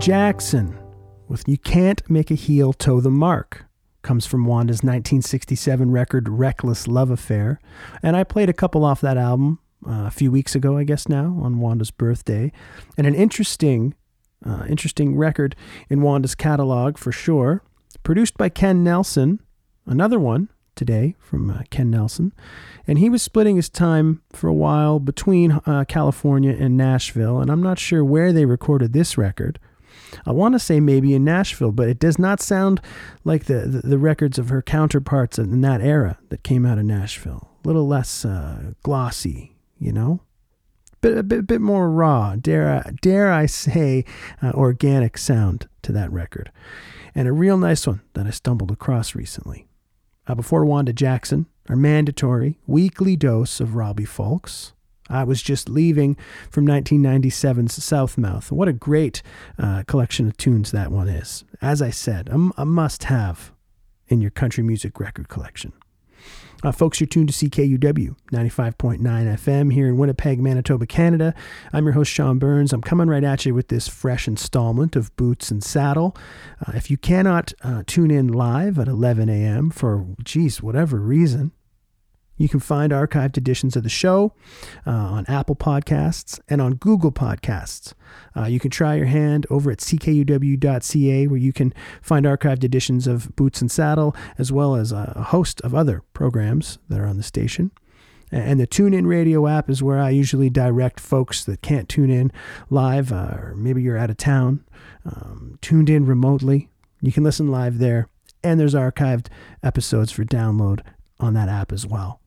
Jackson with You Can't Make a Heel Toe the Mark comes from Wanda's nineteen sixty-seven record Reckless Love Affair, and I played a couple off that album uh, a few weeks ago, I guess now, on Wanda's birthday. And an interesting uh, interesting record in Wanda's catalog for sure, produced by Ken Nelson, another one today from uh, Ken Nelson. And he was splitting his time for a while between uh, California and Nashville, and I'm not sure where they recorded this record. I want to say maybe in Nashville, but it does not sound like the, the, the records of her counterparts in that era that came out of Nashville. A little less uh, glossy, you know? But a bit, bit more raw, dare I, dare I say, uh, organic sound to that record. And a real nice one that I stumbled across recently. Uh, before Wanda Jackson, our mandatory weekly dose of Robbie Fulks. I was just leaving from nineteen ninety-seven's Southmouth. What a great uh, collection of tunes that one is. As I said, a, a must-have in your country music record collection. Uh, folks, you're tuned to C K U W ninety-five point nine F M here in Winnipeg, Manitoba, Canada. I'm your host, Sean Burns. I'm coming right at you with this fresh installment of Boots and Saddle. Uh, if you cannot uh, tune in live at eleven a.m. for, geez, whatever reason, you can find archived editions of the show uh, on Apple Podcasts and on Google Podcasts. Uh, you can try your hand over at C K U W dot C A, where you can find archived editions of Boots and Saddle, as well as a host of other programs that are on the station. And the TuneIn radio app is where I usually direct folks that can't tune in live, uh, or maybe you're out of town, um, tuned in remotely. You can listen live there, and there's archived episodes for download on that app as well.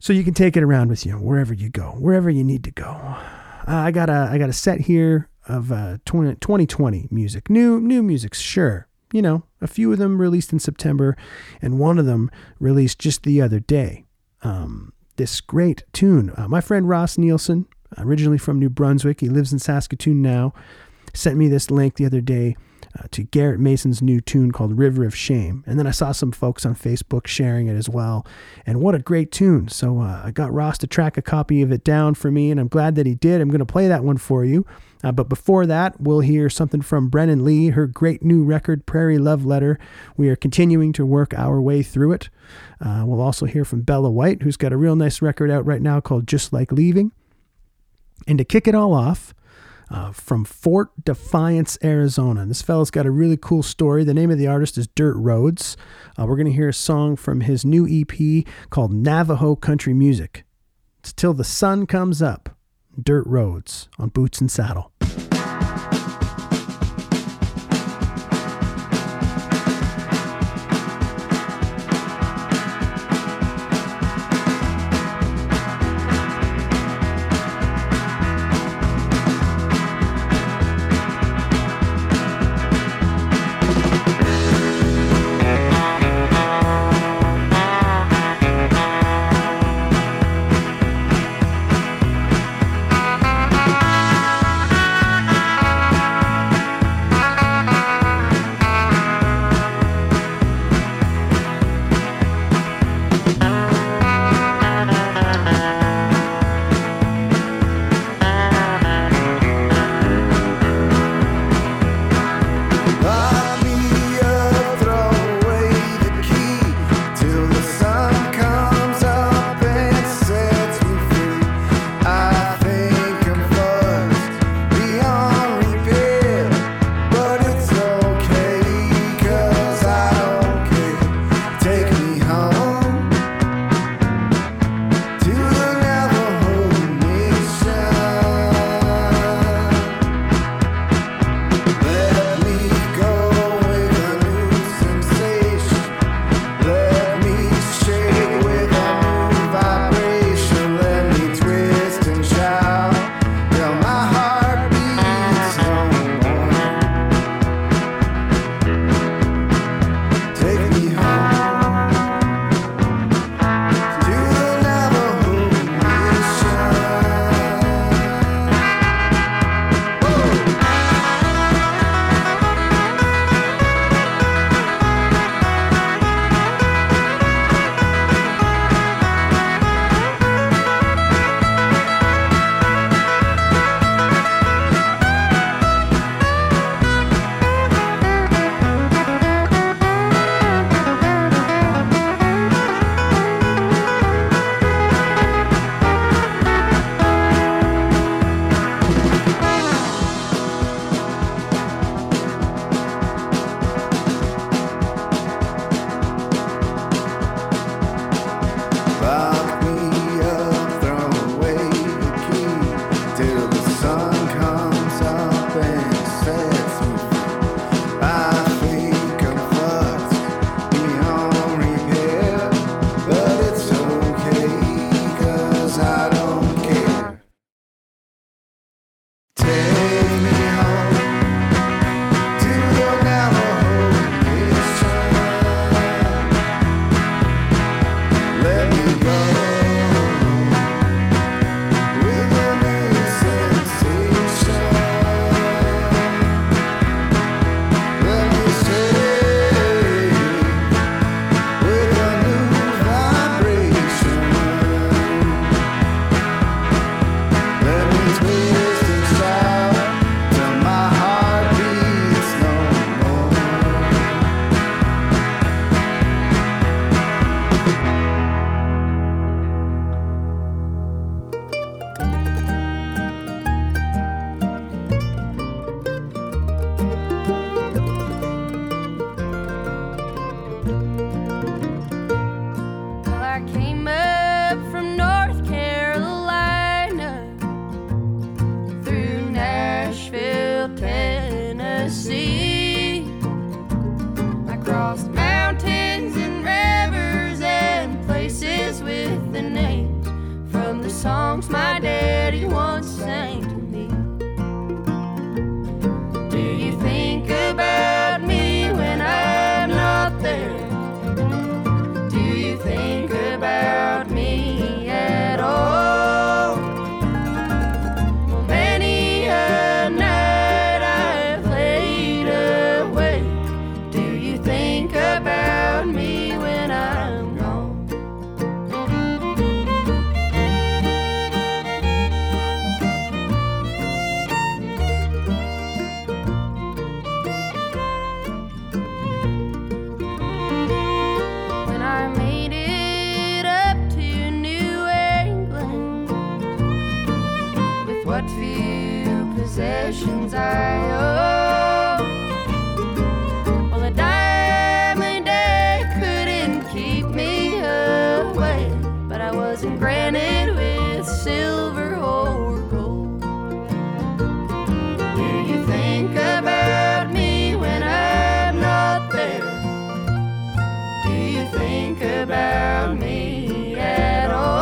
So you can take it around with you wherever you go, wherever you need to go. Uh, I got a I got a set here of uh, twenty twenty music, new new music, sure. You know, a few of them released in September, and one of them released just the other day. Um, this great tune, uh, my friend Ross Nielsen, originally from New Brunswick, he lives in Saskatoon now, sent me this link the other day uh, to Garrett Mason's new tune called River of Shame. And then I saw some folks on Facebook sharing it as well. And what a great tune. So uh, I got Ross to track a copy of it down for me, and I'm glad that he did. I'm going to play that one for you. Uh, but before that, we'll hear something from Brennen Leigh, her great new record, Prairie Love Letter. We are continuing to work our way through it. Uh, we'll also hear from Bella White, who's got a real nice record out right now called Just Like Leaving. And to kick it all off, Uh, from Fort Defiance, Arizona. And this fella's got a really cool story. The name of the artist is Dirt Roads. Uh, we're going to hear a song from his new E P called Navajo Country Music. It's Till the Sun Comes Up, Dirt Roads on Boots and Saddle. possessions I owe. Well, a dime a day couldn't keep me away, but I wasn't granted with silver or gold. Do you think about me when I'm not there? Do you think about me at all?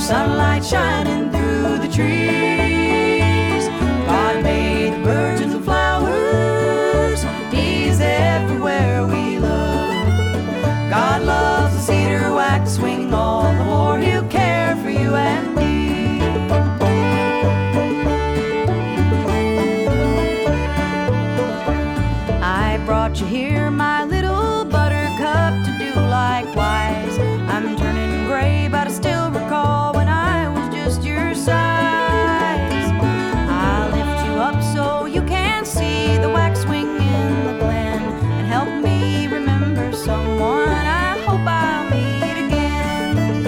Sunlight shining through the trees. God made the birds and the flowers. He's everywhere we look. God loves the cedar wax swing, all the more He'll care for you and me. I brought you here, my little buttercup, to do likewise. I'm turning gray, but I still recall size. I'll lift you up so you can see the waxwing in the glen, and help me remember someone I hope I'll meet again.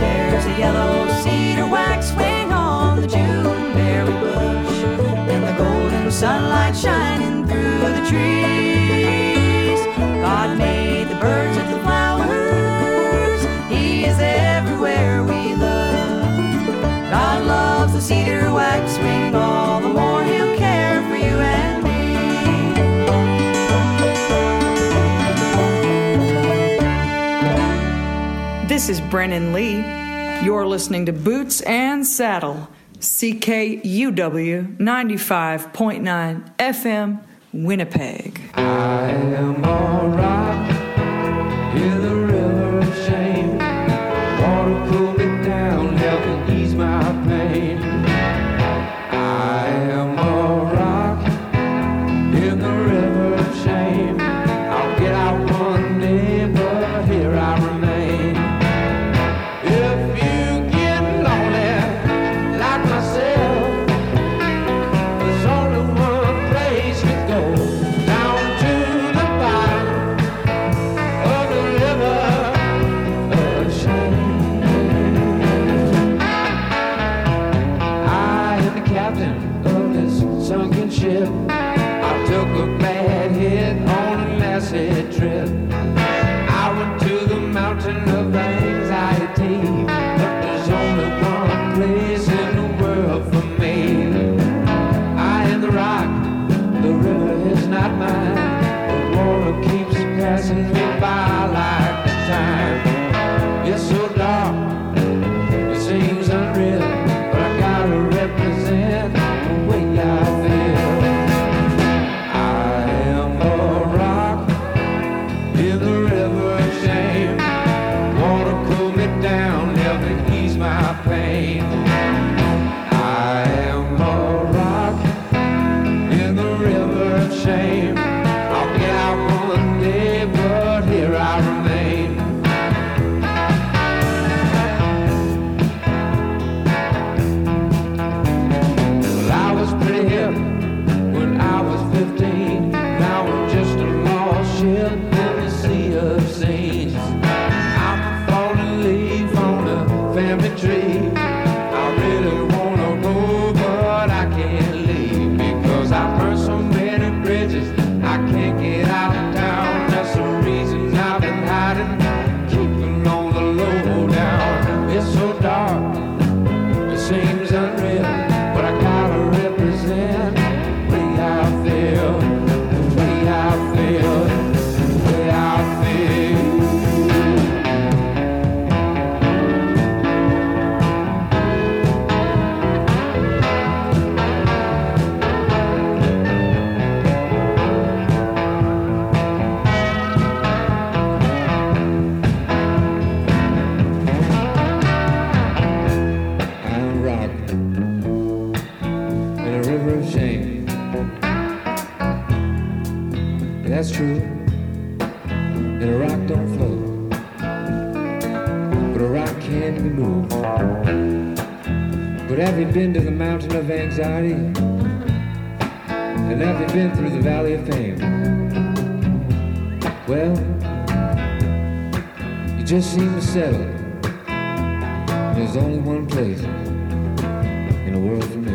There's a yellow cedar waxwing on the Juneberry bush, and the golden sunlight shining through the trees. God made the birds and the flowers. He is everywhere we look. God loves the cedar waxwing, all the more He'll care for you and me. This is Brennen Leigh. You're listening to Boots and Saddle, C K U W ninety-five point nine F M, Winnipeg. I am all right, hear the river of shame, water pull me down, help me ease my pain. I am a rock in the river of shame. I'll get out one day, but here I remain. If you get lonely like myself, there's only one place to go, down to the bottom of the river of shame. Sunken ship, I took a bad hit on an acid trip. I went to the mountain of anxiety, but there's only one place in the world for me. I am the rock, the river is not mine. The water keeps passing me by like time. It's so dark, it seems unreal. that's true. And a rock don't float, but a rock can be moved. But have you been to the mountain of anxiety? And have you been through the valley of fame? Well, you just seem to settle. There's only one place in the world for me.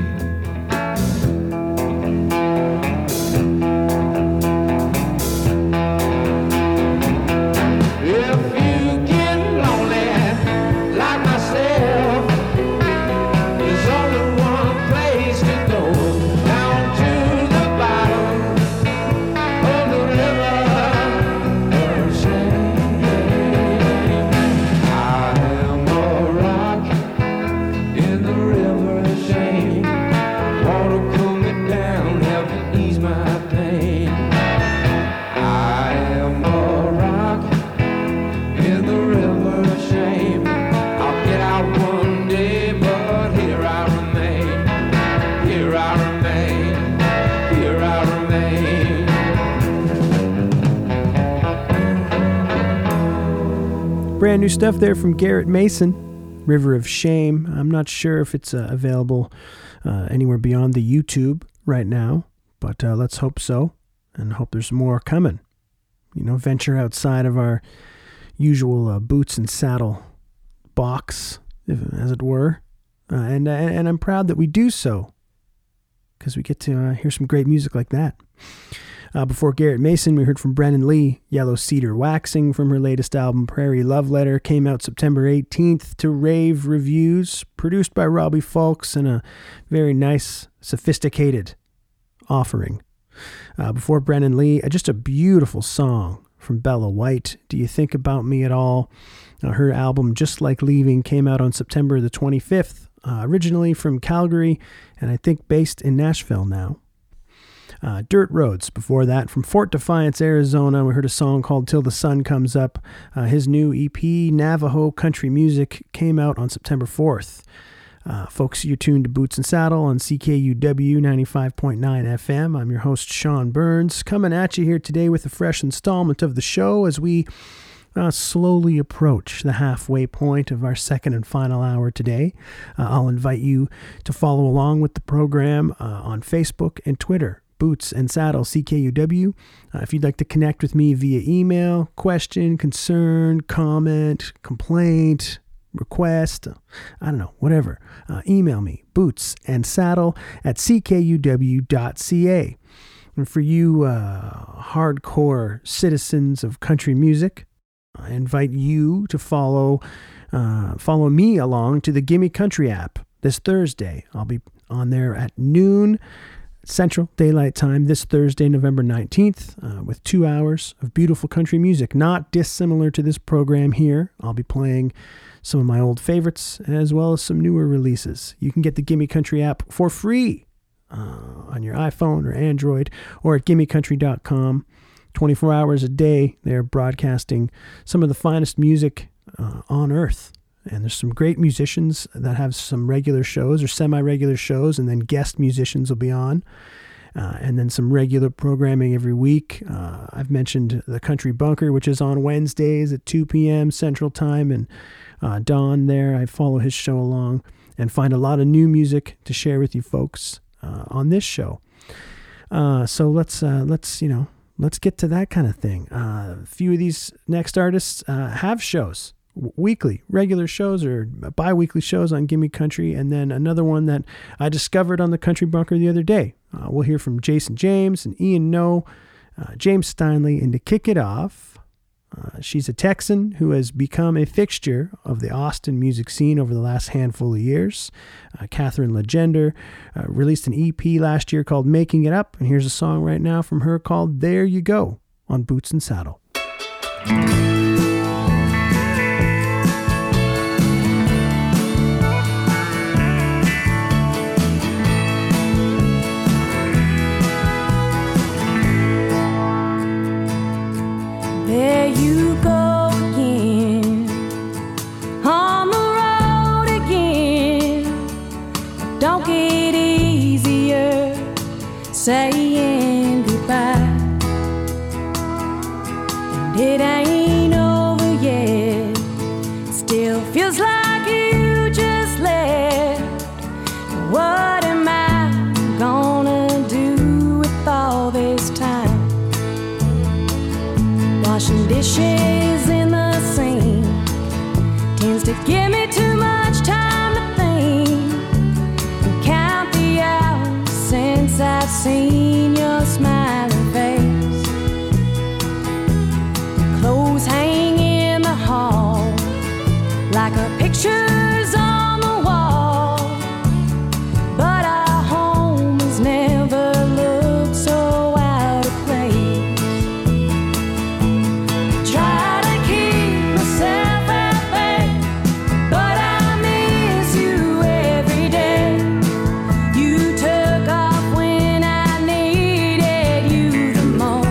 Brand new stuff there from Garrett Mason, River of Shame. I'm not sure if it's uh, available uh, anywhere beyond the YouTube right now, but uh, let's hope so, and hope there's more coming. You know, venture outside of our usual uh, boots and saddle box, if, as it were, uh, and, and I'm proud that we do so, because we get to uh, hear some great music like that. Uh, before Garrett Mason, we heard from Brennen Leigh, Yellow Cedar Waxing, from her latest album, Prairie Love Letter, came out September eighteenth to rave reviews, produced by Robbie Fulks, and a very nice, sophisticated offering. Uh, before Brennen Leigh, uh, just a beautiful song from Bella White, Do You Think About Me At All? Uh, her album, Just Like Leaving, came out on September the twenty-fifth, uh, originally from Calgary, and I think based in Nashville now. Uh, Dirt Roads, before that, from Fort Defiance, Arizona, we heard a song called Till the Sun Comes Up. Uh, his new E P, Navajo Country Music, came out on September fourth. Uh, folks, you're tuned to Boots and Saddle on C K U W ninety-five point nine F M. I'm your host, Sean Burns, coming at you here today with a fresh installment of the show as we Uh, slowly approach the halfway point of our second and final hour today. Uh, I'll invite you to follow along with the program uh, on Facebook and Twitter, Boots and Saddle C K U W. Uh, if you'd like to connect with me via email, question, concern, comment, complaint, request, I don't know, whatever, uh, email me, bootsandsaddle at c k u w dot c a. And for you uh, hardcore citizens of country music, I invite you to follow uh, follow me along to the Gimme Country app this Thursday. I'll be on there at noon Central Daylight Time this Thursday, November nineteenth, uh, with two hours of beautiful country music, not dissimilar to this program here. I'll be playing some of my old favorites as well as some newer releases. You can get the Gimme Country app for free uh, on your iPhone or Android, or at gimme country dot com. twenty-four hours a day, they're broadcasting some of the finest music uh, on earth. And there's some great musicians that have some regular shows or semi-regular shows, and then guest musicians will be on. Uh, and then some regular programming every week. Uh, I've mentioned the Country Bunker, which is on Wednesdays at two p.m. Central Time, and uh, Don there. I follow his show along and find a lot of new music to share with you folks uh, on this show. Uh, so let's uh, let's, you know, Let's get to that kind of thing. Uh, a few of these next artists uh, have shows, w- weekly, regular shows or bi-weekly shows on Gimme Country. And then another one that I discovered on the Country Bunker the other day. Uh, we'll hear from Jason James and Ian No, uh, James Steinley. And to kick it off, uh, she's a Texan who has become a fixture of the Austin music scene over the last handful of years. Uh, Catherine Legender uh, released an E P last year called Making It Up, and here's a song right now from her called There You Go on Boots and Saddle. There you go again, on the road again. Don't get easier saying goodbye. It ain't over yet. Still feels like you just left. What am I gonna do with all this time? Washing dishes in the sink tends to give me too much time to think and count the hours since I've seen your smiling face. Hang in the hall like a picture's on the wall, but our home has never looked so out of place. Try to keep myself at bay, but I miss you every day. You took off when I needed you the most.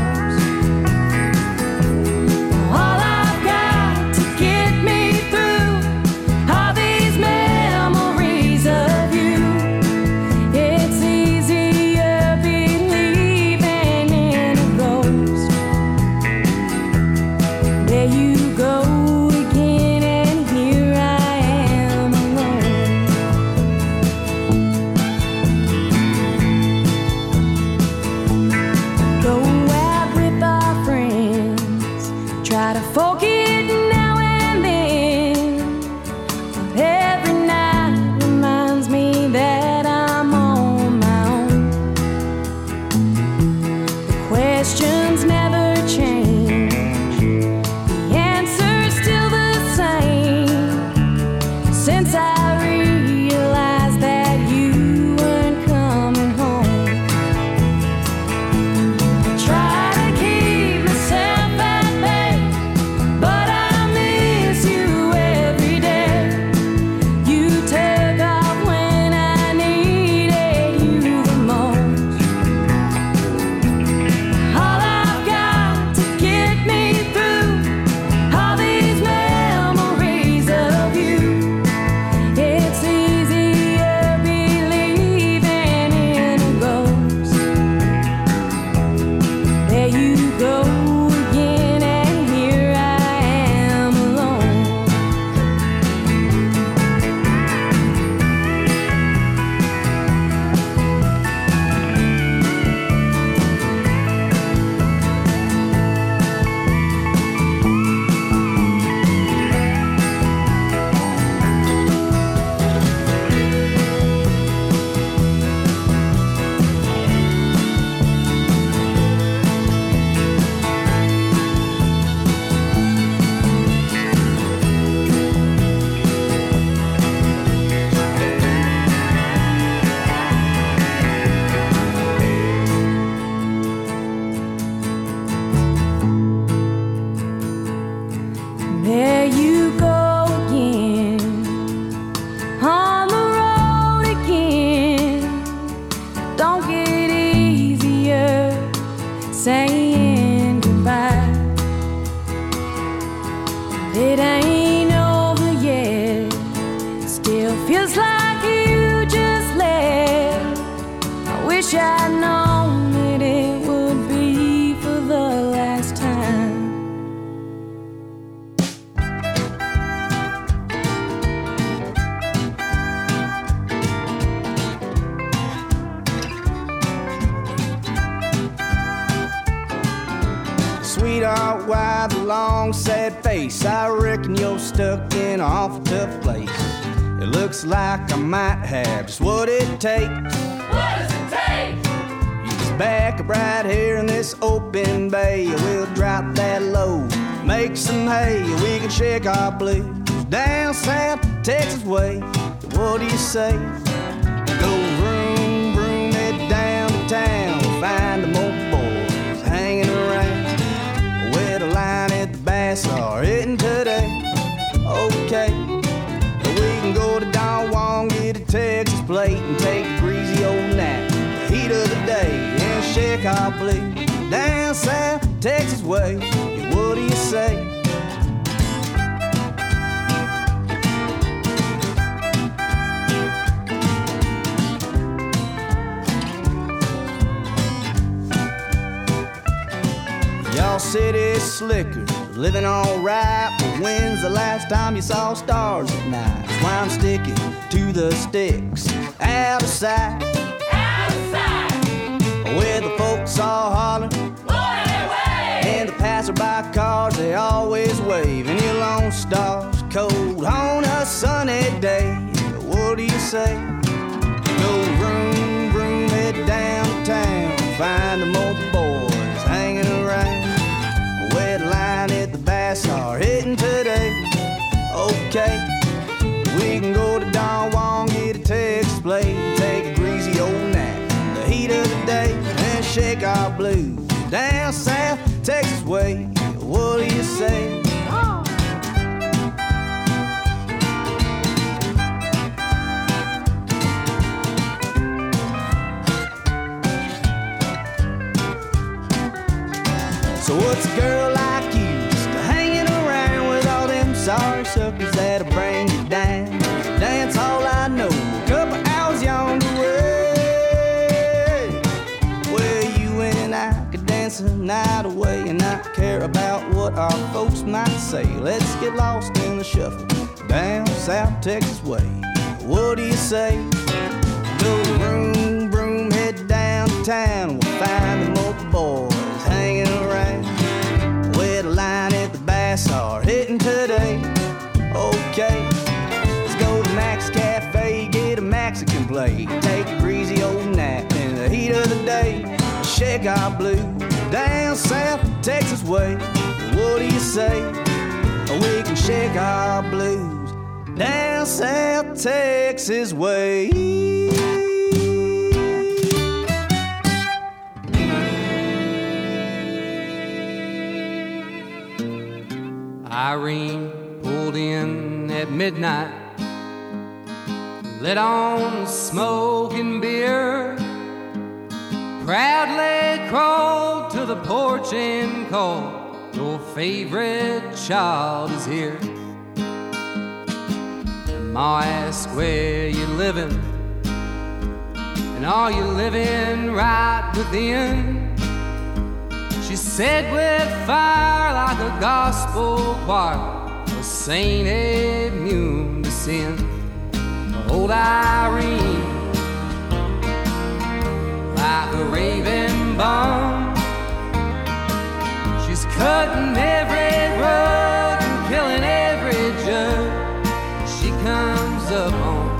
City slicker, living all right, but when's the last time you saw stars at night? That's why I'm sticking to the sticks, out of sight, out of sight. Where the folks all holler, and the passerby cars, they always wave, and your lone star's cold on a sunny day. What do you say? Go room, room, head downtown, find the more boys hanging around. Wet line at the Bass are hitting today. Okay, we can go to Don Juan, get a Texas plate, take a greasy old nap, the heat of the day, and shake our blues down south Texas way. What do you say? Oh. So what's a girl like you just hanging around with all them sorry suckers that'll bring you down? Dance all I know, a couple hours yonder way. Well, you and I could dance the night away and not care about what our folks might say. Let's get lost in the shuffle down South Texas way. What do you say? Go broom, broom, head downtown, we'll find the old boys hanging around. Where the line at the Bass are hitting today. Okay, let's go to Max Cafe, get a Mexican plate, take a breezy old nap in the heat of the day, shake our blues down South Texas way. What do you say? We can shake our blues down South Texas way. Irene pulled in at midnight, lit on smoke and beer, proudly crawled to the porch and called, your favorite child is here. And Ma asked where you livin', and all you livin' right within. She said with fire like a gospel choir, a saint immune to sin. Old Irene, like a raven bomb, she's cutting every rug and killing every jug she comes up on.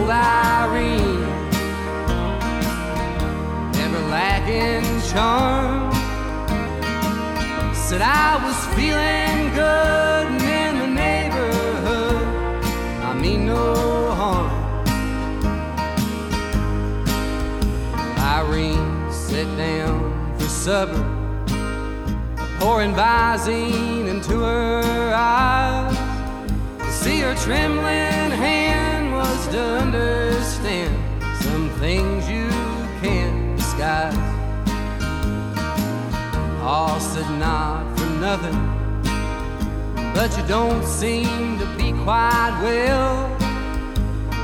Old Irene, never lacking charm, said I was feeling good and in the neighborhood I mean no harm. Irene sat down for supper, pouring Visine into her eyes. To see her trembling hand was to understand some things you can't disguise. All said not for nothing, but you don't seem to be quite well.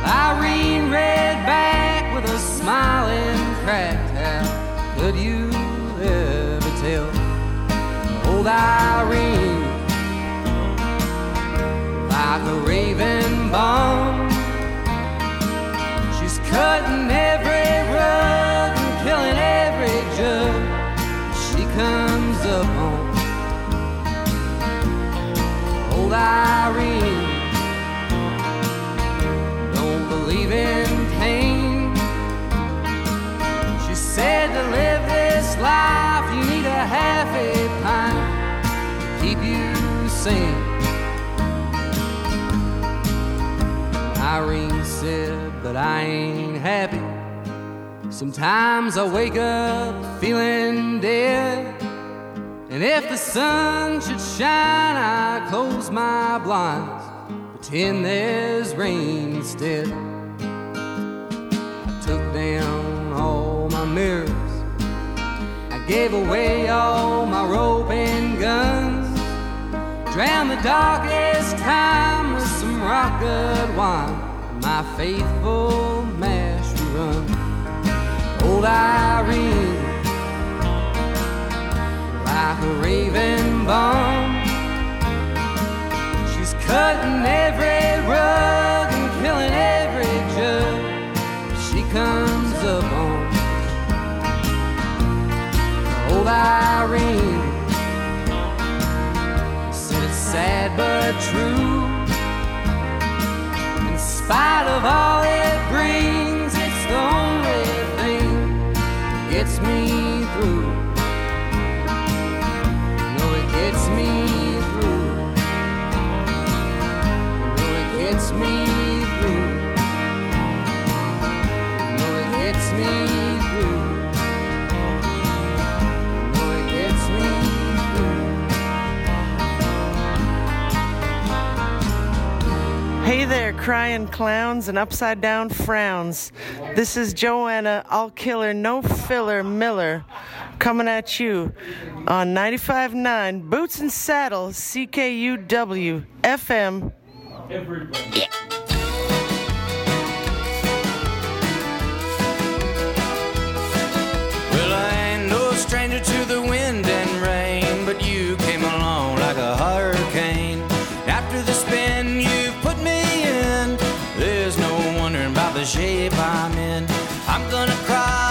Irene read back with a smile and cracked, how could you ever tell? Old Irene, like a raven bomb, she's cutting every rug and killing every jug she comes up on. Old Irene, believe in pain. She said to live this life you need a half a pint to keep you sane. Irene said, but I ain't happy. Sometimes I wake up feeling dead, and if the sun should shine I close my blinds, pretend there's rain instead. I took down all my mirrors, I gave away all my rope and guns, drowned the darkest time with some rocket wine, my faithful mash run. Old Irene, like a raving bomb. She's cutting every rug and killing every jug she comes up on. Old Irene said it's sad but true. In spite of all it brings, it's the only thing that gets me through. Gets me through. No, it gets me through. No, it gets me through. No, it gets me through. Hey there, crying clowns and upside down frowns. This is Joanna, all killer, no filler, Miller, coming at you on ninety-five point nine Boots and Saddle, C K U W F M. Everybody. Yeah. Well, I ain't no stranger to the wind and rain, but you came along like a hurricane. After the spin you put me in, there's no wondering about the shape I'm in. I'm gonna cry.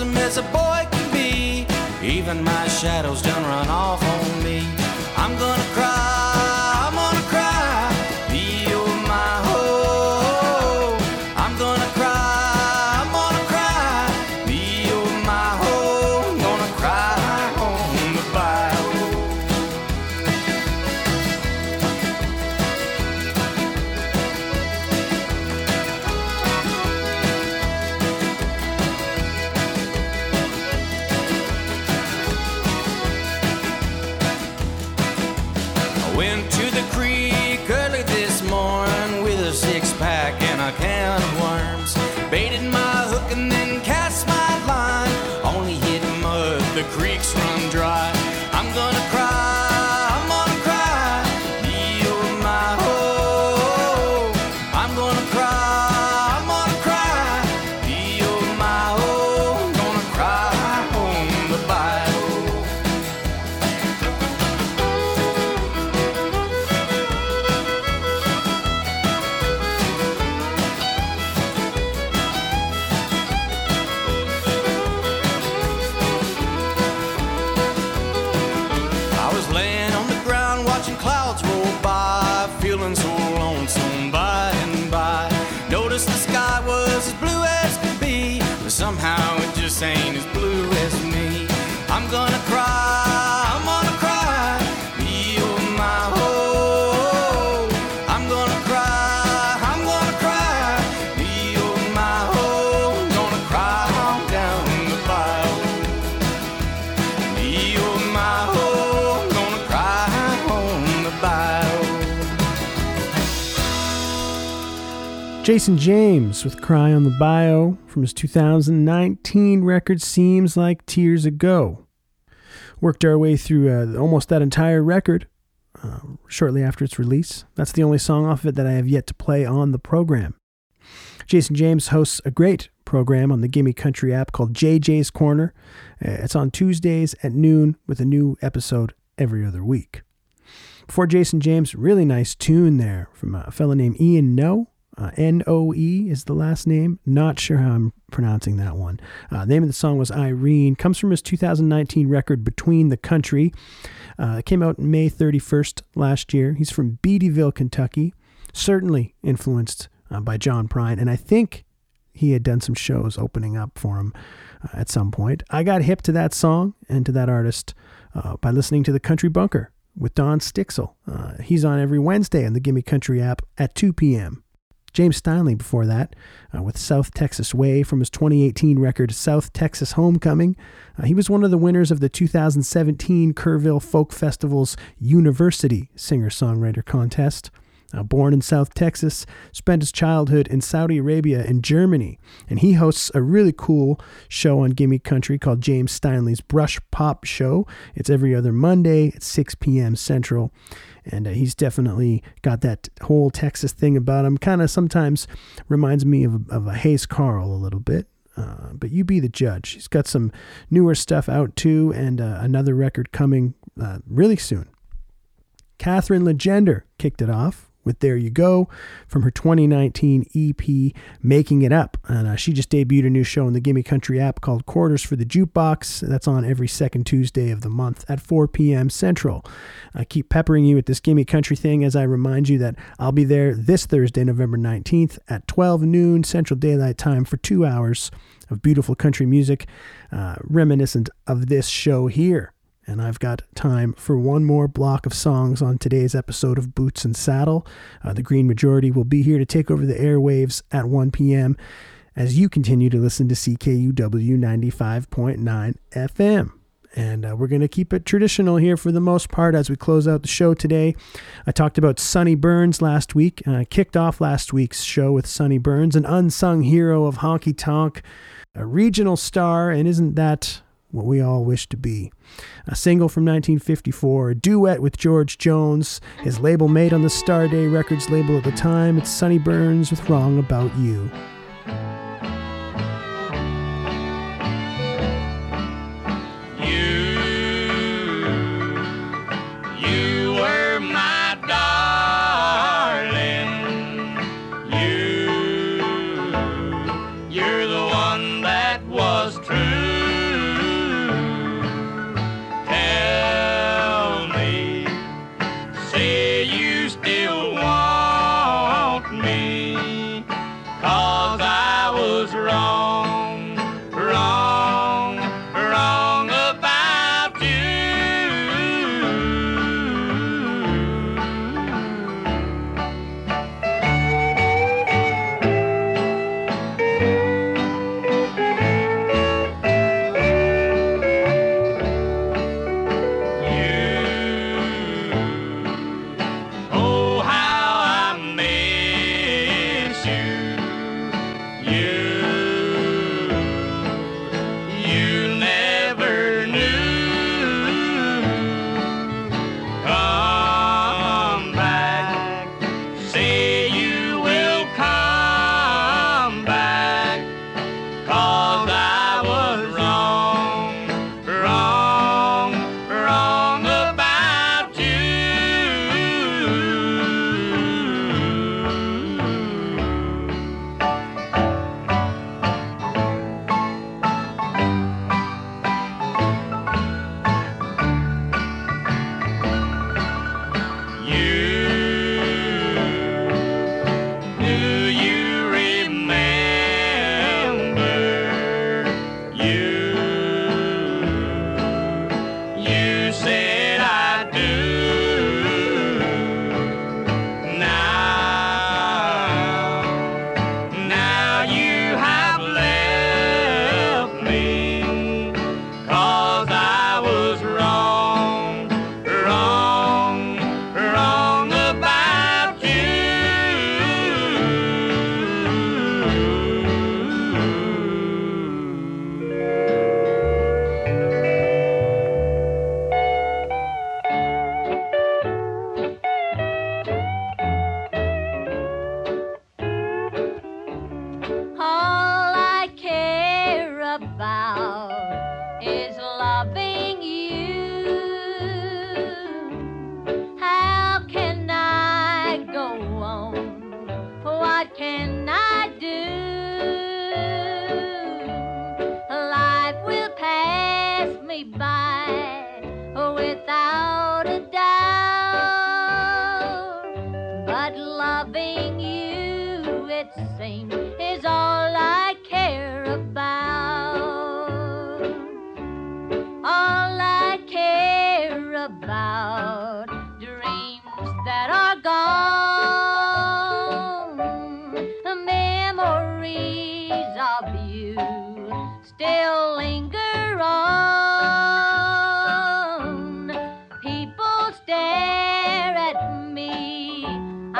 As a boy can be, even my shadow's done run off on me. I'm gonna cry, I'm gonna cry, be oh my ho. I'm gonna cry, I'm gonna cry, be oh my ho. I'm gonna cry on the a can of worms, baited my hook and then cast my line, only hit mud, the creeks run dry. I'm gonna cry. Ain't as blue as me. I'm gonna cry. Jason James with Cry on the Bio from his two thousand nineteen record Seems Like Tears Ago. Worked our way through uh, almost that entire record uh, shortly after its release. That's the only song off of it that I have yet to play on the program. Jason James hosts a great program on the Gimme Country app called J J's Corner. Uh, it's on Tuesdays at noon with a new episode every other week. Before Jason James, really nice tune there from a fella named Ian Noe. Uh, N O E is the last name. Not sure how I'm pronouncing that one. Uh, the name of the song was Irene. Comes from his two thousand nineteen record Between the Country. Uh, it came out May thirty-first last year. He's from Beattyville, Kentucky. Certainly influenced uh, by John Prine. And I think he had done some shows opening up for him uh, at some point. I got hip to that song and to that artist uh, by listening to The Country Bunker with Don Stixel. Uh, he's on every Wednesday on the Gimme Country app at two p.m. James Stinley before that uh, with South Texas Way from his twenty eighteen record South Texas Homecoming. Uh, he was one of the winners of the two thousand seventeen Kerrville Folk Festival's University Singer-Songwriter Contest. Uh, born in South Texas, spent his childhood in Saudi Arabia and Germany, and he hosts a really cool show on Gimme Country called James Steinle's Brush Pop Show. It's every other Monday at six p.m. Central, and uh, he's definitely got that whole Texas thing about him. Kind of sometimes reminds me of, of a Hayes Carl a little bit. Uh, but you be the judge. He's got some newer stuff out too, and uh, another record coming uh, really soon. Catherine Legender kicked it off with There You Go from her twenty nineteen E P, Making It Up. And uh, she just debuted a new show in the Gimme Country app called Quarters for the Jukebox. That's on every second Tuesday of the month at four p.m. Central. I keep peppering you with this Gimme Country thing as I remind you that I'll be there this Thursday, November nineteenth at twelve noon Central Daylight Time for two hours of beautiful country music, uh, reminiscent of this show here. And I've got time for one more block of songs on today's episode of Boots and Saddle. Uh, the Green Majority will be here to take over the airwaves at one p.m. as you continue to listen to C K U W ninety-five point nine F M. And uh, we're going to keep it traditional here for the most part as we close out the show today. I talked about Sonny Burns last week. I uh, kicked off last week's show with Sonny Burns, an unsung hero of honky tonk, a regional star, and isn't that what we all wish to be? A single from nineteen fifty-four, a duet with George Jones, his label mate on the Starday Records label at the time. It's Sonny Burns with Wrong About You.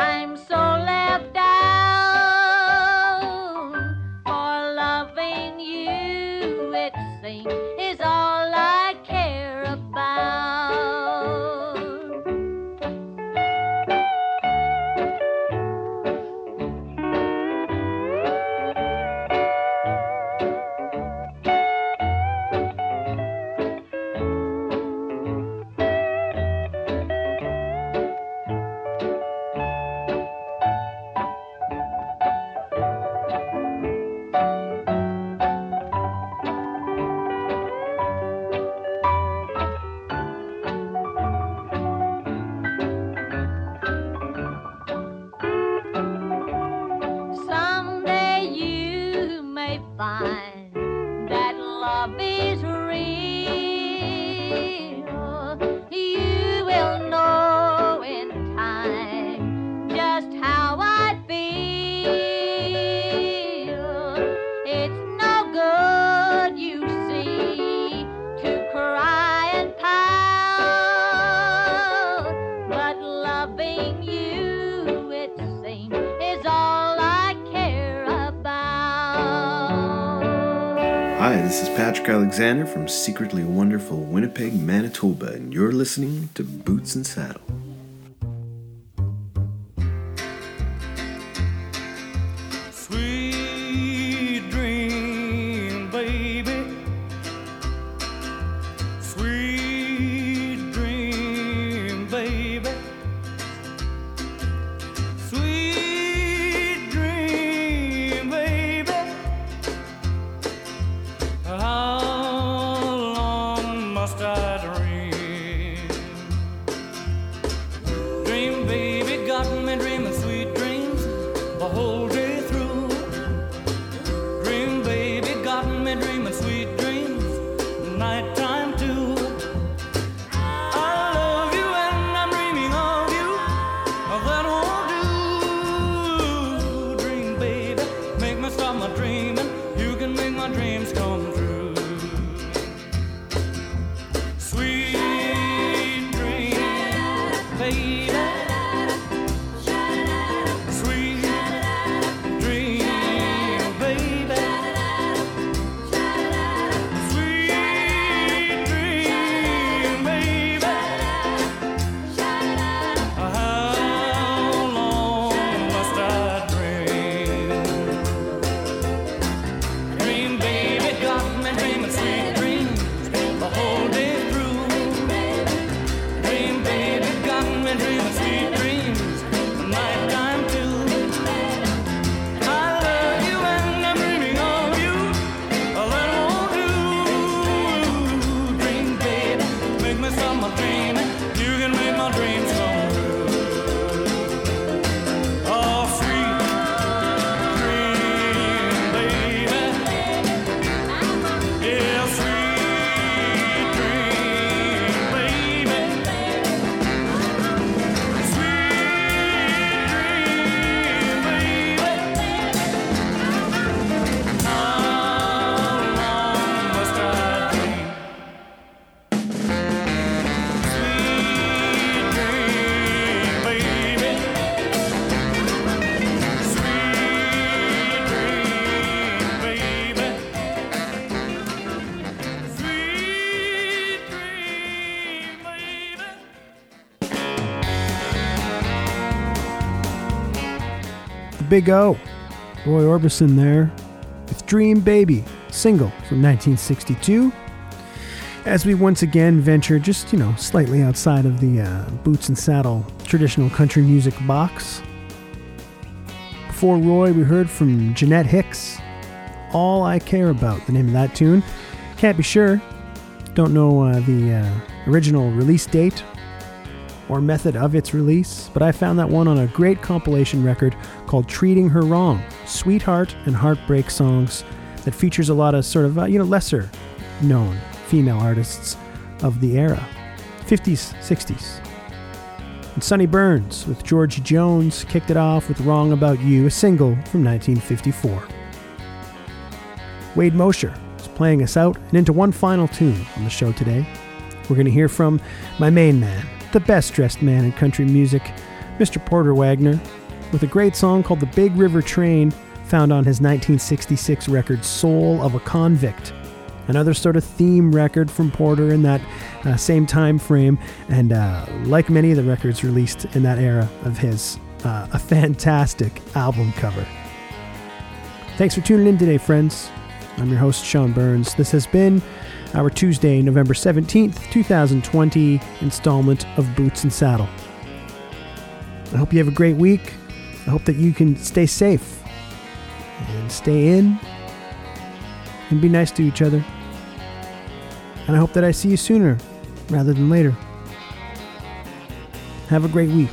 I'm Hi, this is Patrick Alexander from secretly wonderful Winnipeg, Manitoba, and you're listening to Boots and Saddle. Big O, Roy Orbison there with Dream Baby, single from nineteen sixty-two, as we once again venture just, you know, slightly outside of the uh, Boots and Saddle traditional country music box. Before Roy, we heard from Jeanette Hicks, All I Care About, the name of that tune. Can't be sure, don't know uh, the uh, original release date or method of its release, but I found that one on a great compilation record called Treating Her Wrong, Sweetheart and Heartbreak Songs, that features a lot of sort of, uh, you know, lesser known female artists of the era, fifties, sixties. And Sonny Burns with George Jones kicked it off with Wrong About You, a single from nineteen fifty-four. Wade Mosher is playing us out and into one final tune on the show today. We're going to hear from my main man, the best-dressed man in country music, Mister Porter Wagner, with a great song called The Big River Train, found on his nineteen sixty-six record Soul of a Convict, another sort of theme record from Porter in that uh, same time frame, and uh, like many of the records released in that era of his, uh, a fantastic album cover. Thanks for tuning in today, friends. I'm your host, Sean Burns. This has been our Tuesday, November seventeenth, twenty twenty installment of Boots and Saddle. I hope you have a great week. I hope that you can stay safe and stay in and be nice to each other. And I hope that I see you sooner rather than later. Have a great week.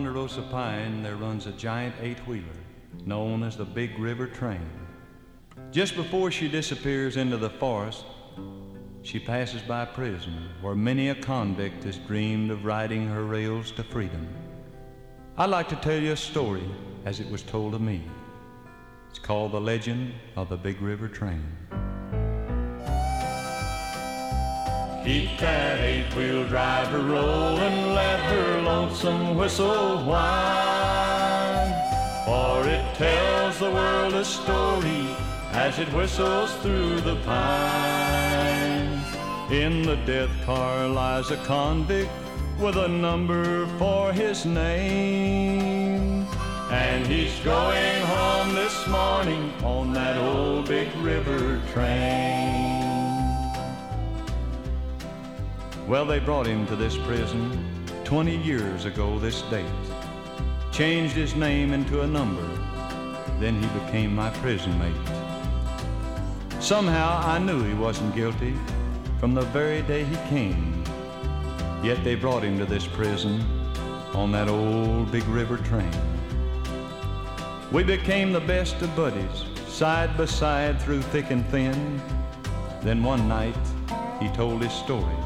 ponderosa pine there runs a giant eight-wheeler known as the Big River Train. Just before she disappears into the forest, she passes by prison, where many a convict has dreamed of riding her rails to freedom. I'd like to tell you a story as it was told to me. It's called The Legend of the Big River Train. Keep that eight-wheel driver rolling, let her lonesome whistle whine, for it tells the world a story as it whistles through the pines. In the death car lies a convict with a number for his name, and he's going home this morning on that old Big River Train. Well, they brought him to this prison twenty years ago this date, changed his name into a number, then he became my prison mate. Somehow I knew he wasn't guilty from the very day he came, yet they brought him to this prison on that old Big River Train. We became the best of buddies, side by side through thick and thin. Then one night he told his story,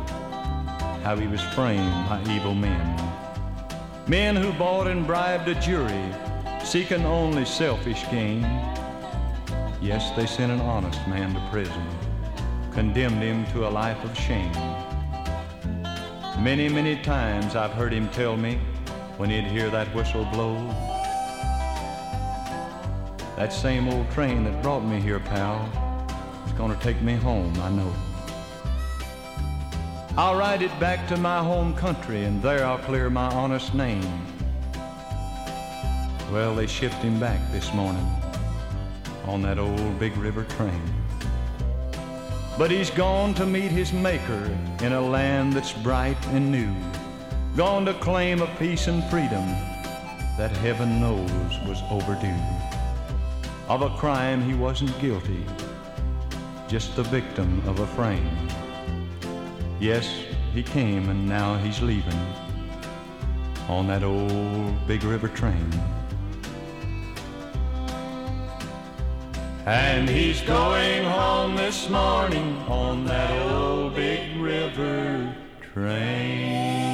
how he was framed by evil men, men who bought and bribed a jury, seeking only selfish gain. Yes, they sent an honest man to prison, condemned him to a life of shame. Many, many times I've heard him tell me when he'd hear that whistle blow, that same old train that brought me here, pal, is gonna take me home, I know. I'll ride it back to my home country, and there I'll clear my honest name. Well, they shipped him back this morning on that old Big River Train. But he's gone to meet his maker in a land that's bright and new, gone to claim a peace and freedom that heaven knows was overdue, of a crime he wasn't guilty, just the victim of a frame. Yes, he came, and now he's leaving on that old Big River Train. And he's going home this morning on that old Big River Train.